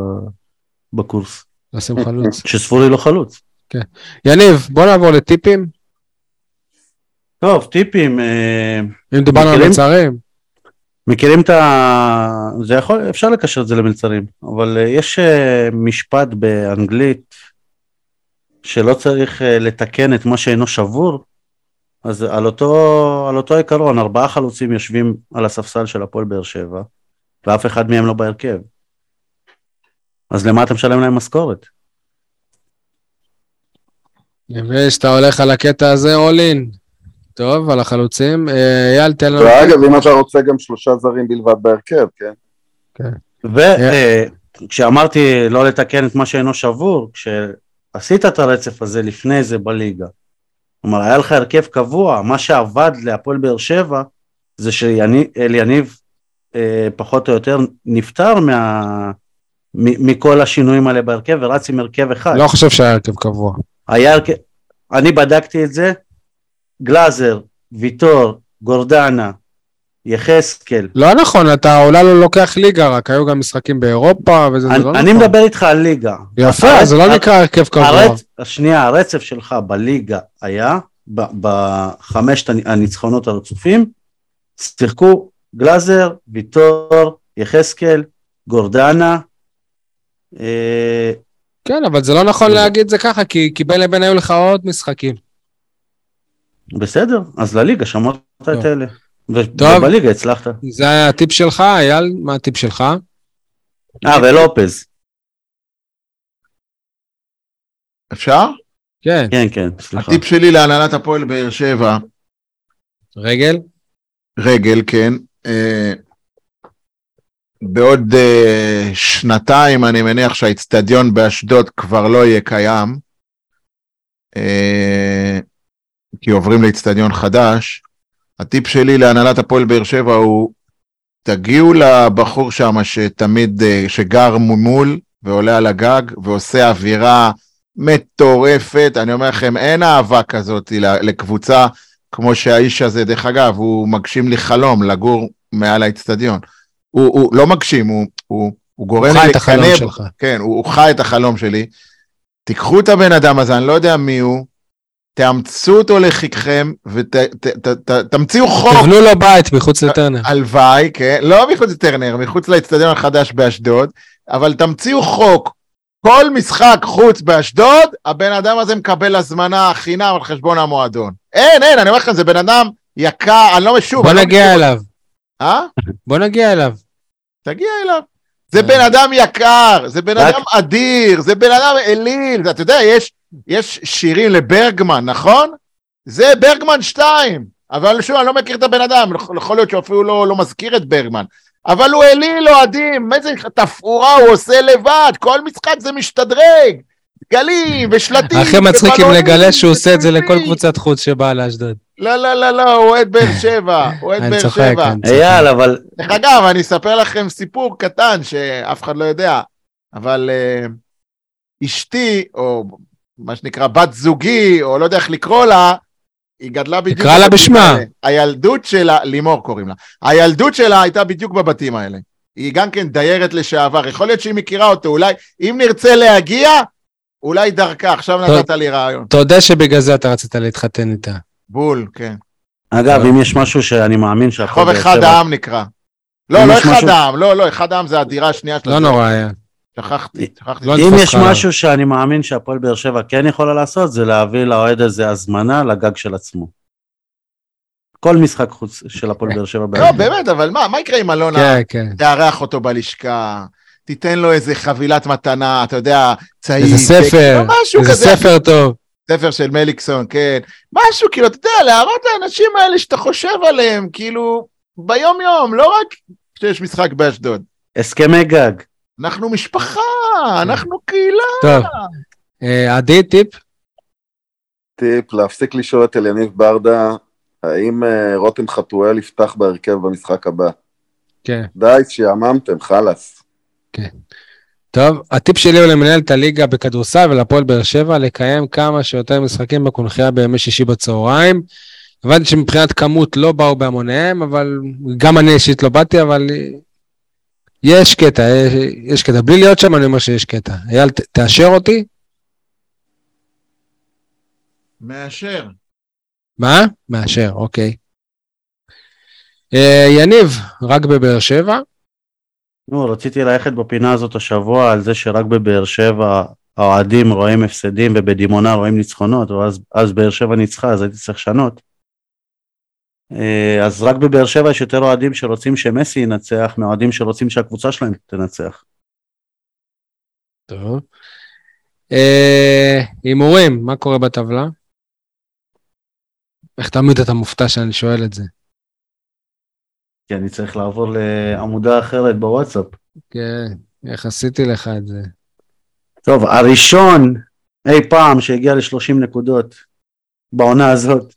בקורס. לשים חלוץ. שספורי לא חלוץ. כן. יניב, בוא נעבור לטיפים. טוב, טיפים. אם דיברנו על מלצרים. מכירים את ה... זה יכול, אפשר לקשר את זה למלצרים, אבל יש משפט באנגלית שלא צריך לתקן את מה שאינו שבור, אז על אותו, על אותו עיקרון, ארבעה חלוצים יושבים על הספסל של הפועל באר שבע, ואף אחד מהם לא בהרכב. אז למה אתה משלם להם משכורת? נראה שאתה הולך על הקטע הזה, אולין. טוב, על החלוצים. אייל, תן לנו... ואגב, אם אתה רוצה גם שלושה זרים בלבד בהרכב, כן? כן. וכשאמרתי לא לתקן את מה שאינו שבור, כשעשית את הרצף הזה לפני זה בליגה, כלומר, היה לך הרכב קבוע, מה שעבד להפועל באר שבע, זה שאליניב פחות או יותר נפטר מכל השינויים האלה בהרכב, ורץ עם הרכב אחד. לא חושב שהיה הרכב קבוע. היה הרכב... אני בדקתי את זה, גלאזר, ויטור, גורדנה, יחזקאל. לא נכון, אתה אולי לא לוקח ליגה, רק היו גם משחקים באירופה, וזה אני, זה לא אני נכון. אני מדבר איתך על ליגה. יפה, הרצ... זה לא נקרא הרכב קבוע. השנייה, הרצף שלך בליגה היה, בחמשת הניצחונות הרצופים, שיחקו גלאזר, ויטור, יחזקאל, גורדנה, אה... כן, אבל זה לא נכון להגיד זה ככה, כי, כי בין לבין היו לך עוד משחקים. בסדר, אז לליגה שמרת את אלה, ובליגה הצלחת. זה היה הטיפ שלך, אייל, מה הטיפ שלך? אה, ולופז. אפשר? כן. כן, כן, סליחה. הטיפ שלי להנהלת הפועל באר שבע. רגל? רגל, כן. בעוד שנתיים אני מניח שהאצטדיון באשדוד כבר לא יהיה קיים. אה... כי עוברים לאצטדיון חדש. הטיפ שלי להנהלת הפועל באר שבע הוא, תגיעו לבחור שם שתמיד, שגר מול ועולה על הגג, ועושה אווירה מטורפת. אני אומר לכם, אין אהבה כזאת לקבוצה, כמו שהאיש הזה, דרך אגב, הוא מגשים לי חלום לגור מעל האצטדיון. הוא, הוא לא מגשים, הוא, הוא, הוא גורם לי לקנב. כן, הוא, הוא חי את החלום שלי. תיקחו את הבן אדם הזה, אני לא יודע מי הוא, תאמצו אותו לחיקכם, ותמציאו חוק. תבנו לו בית מחוץ לטרנר. הלוואי, כן, לא מחוץ לטרנר, מחוץ לאצטדיון החדש באשדוד, אבל תמציאו חוק, כל משחק חוץ באשדוד, הבן אדם הזה מקבל הזמנה חינם על חשבון המועדון. אין, אין, אני אומר לכם, זה בן אדם יקר, אני לא משוב. בוא נגיע אליו. אה? בוא נגיע אליו. תגיע אליו. זה בן אדם יקר, זה בן אדם אדיר, זה בן אדם אליל, אתה יודע, יש... יש שירים לברגמן, נכון? זה ברגמן שתיים, אבל שוב, אני לא מכיר את הבן אדם, יכול להיות שאפילו לא, לא מזכיר את ברגמן, אבל הוא אלי לא עדים, איזה תפאורה הוא עושה לבד, כל משחק זה משתדרג, גלים ושלטים. אחרי מצחיקים לגלה שהוא עושה את זה לכל קבוצת חוץ שבאה לאשדוד. לא, לא, לא, לא, הוא עד באר שבע, הוא עד באר שבע. אייל, אבל... דרך אגב, אני אספר לכם סיפור קטן שאף אחד לא יודע, אבל אשתי, או... מה שנקרא בת זוגי, או לא יודע איך לקרוא לה, היא גדלה בדיוק... תקרא לה בשמה. הילדות שלה, לימור קוראים לה, הילדות שלה הייתה בדיוק בבתים האלה. היא גם כן דיירת לשעבר, יכול להיות שהיא מכירה אותו, אולי, אם נרצה להגיע, אולי דרכה, עכשיו נתת לי רעיון. תודה שבגלל זה אתה רצית להתחתן איתה. בול, כן. אגב, אם יש משהו שאני מאמין שהכל... חוב אחד העם נקרא. לא, לא אחד העם, לא, לא, אחד העם זה הדירה השנייה שלנו. לא נורא היה. שכחתי, שכחתי. אם יש משהו שאני מאמין שהפועל באר שבע כן יכולה לעשות, זה להביא לאוהד הזה הזמנה לגג של עצמו. כל משחק חוץ של הפועל באר שבע. לא, באמת, אבל מה, מה יקרה עם אלונה? תארח אותו בלשכה, תיתן לו איזה חבילת מתנה, אתה יודע, צעיד. איזה ספר, איזה ספר טוב. ספר של מליקסון, כן. משהו, כאילו, אתה יודע, להראות לאנשים האלה שאתה חושב עליהם, כאילו, ביום יום, לא רק כשיש משחק באשדוד. הסכמי גג. אנחנו משפחה, אנחנו קהילה. טוב, עדי, טיפ? טיפ, להפסיק לשאול את אליניב ברדה, האם רותם חתואל יפתח בהרכב במשחק הבא? כן. די, שעממתם, חלס. כן. טוב, הטיפ שלי הוא למנהל את הליגה בכדורסל ולפועל באר שבע, לקיים כמה שיותר משחקים בקונחייה בימי שישי בצהריים. הבנתי שמבחינת כמות לא באו בהמוניהם, אבל גם אני אישית לא באתי, אבל יש קטע, יש, יש קטע. בלי להיות שם אני אומר שיש קטע. אייל, ת, תאשר אותי? מאשר. מה? מאשר, אוקיי. אה, יניב, רק בבאר שבע? נו, רציתי ללכת בפינה הזאת השבוע על זה שרק בבאר שבע האוהדים רואים הפסדים ובדימונה רואים ניצחונות, ואז, אז באר שבע ניצחה, אז הייתי צריך שנות. אז רק בבאר שבע יש יותר אוהדים שרוצים שמסי ינצח, מאוהדים שרוצים שהקבוצה שלהם תנצח. טוב. הימורים, מה קורה בטבלה? איך תמיד אתה מופתע שאני שואל את זה? כי אני צריך לעבור לעמודה אחרת בוואטסאפ. כן, איך עשיתי לך את זה? טוב, הראשון אי פעם שהגיע ל-שלושים נקודות בעונה הזאת,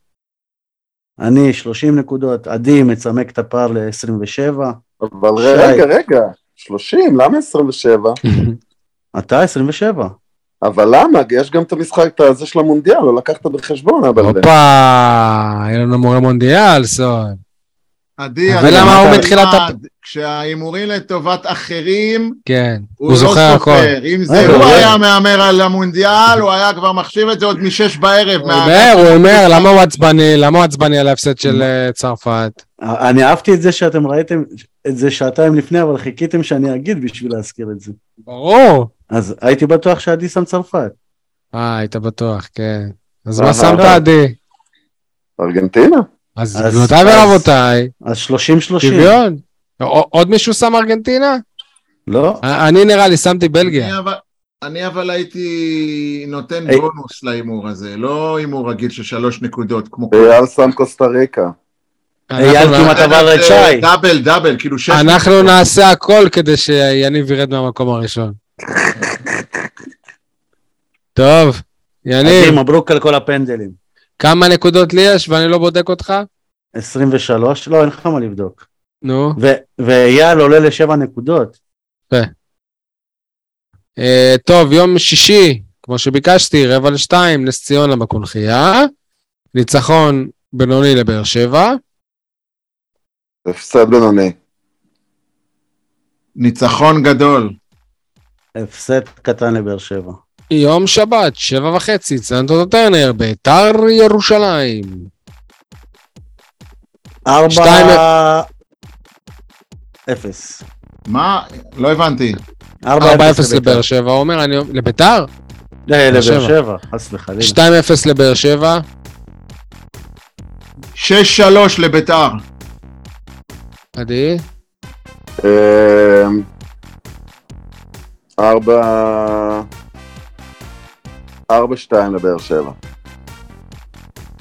אני שלושים נקודות, עדי מצמק את הפער ל-עשרים ושבע. אבל שי... רגע, רגע, שלושים, למה עשרים ושבע? אתה עשרים ושבע. אבל למה? יש גם את המשחק הזה של המונדיאל, לא לקחת בחשבון. אופה, אין לנו מורה מונדיאל, סון. עדי, ולמה הוא מתחילה את הפער? כשהאימורים לטובת אחרים, הוא לא סופר. אם זה הוא היה מאמר על המונדיאל, הוא היה כבר מחשיב את זה עוד משש בערב. הוא אומר, למה הוא עצבני, למה הוא עצבני על ההפסד של צרפת? אני אהבתי את זה שאתם ראיתם, את זה שעתיים לפני, אבל חיכיתם שאני אגיד בשביל להזכיר את זה. ברור. אז הייתי בטוח שעדי שם צרפת. אה, היית בטוח, כן. אז מה שמת עדי? ארגנטינה. אז גבירותיי ורבותיי. אז שלושים שלושים. שוויון. עוד מישהו שם ארגנטינה? לא. אני נראה לי שמתי בלגיה. אני אבל הייתי נותן בונוס לאימור הזה, לא אימור רגיל של שלוש נקודות. אייל שם קוסטה ריקה. אייל כמעט עבר את שי. דאבל, דאבל, כאילו שש. אנחנו נעשה הכל כדי שיניב ירד מהמקום הראשון. טוב, יניב. מברוק על כל הפנדלים. כמה נקודות לי יש ואני לא בודק אותך? עשרים ושלוש, לא, אין לך מה לבדוק. נו. ואייל עולה לשבע נקודות. טוב, יום שישי, כמו שביקשתי, רבע לשתיים, נס ציונה בקונחייה, ניצחון בינוני לבאר שבע. הפסד בינוני. ניצחון גדול. הפסד קטן לבאר שבע. יום שבת, שבע וחצי, סנטו טרנר, ביתר ירושלים. ארבע... שתיים... אפס. מה? לא הבנתי. ארבע אפס לבאר שבע, הוא אומר, אני... לביתר? לבאר שבע, חס וחלילה. שתיים אפס לבאר שבע. שש שלוש לביתר. עדי? ארבע... ארבע שתיים לבאר שבע.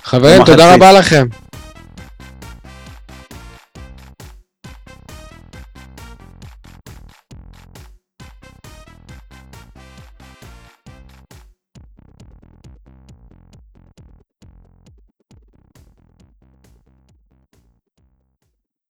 חברים, תודה רבה לכם.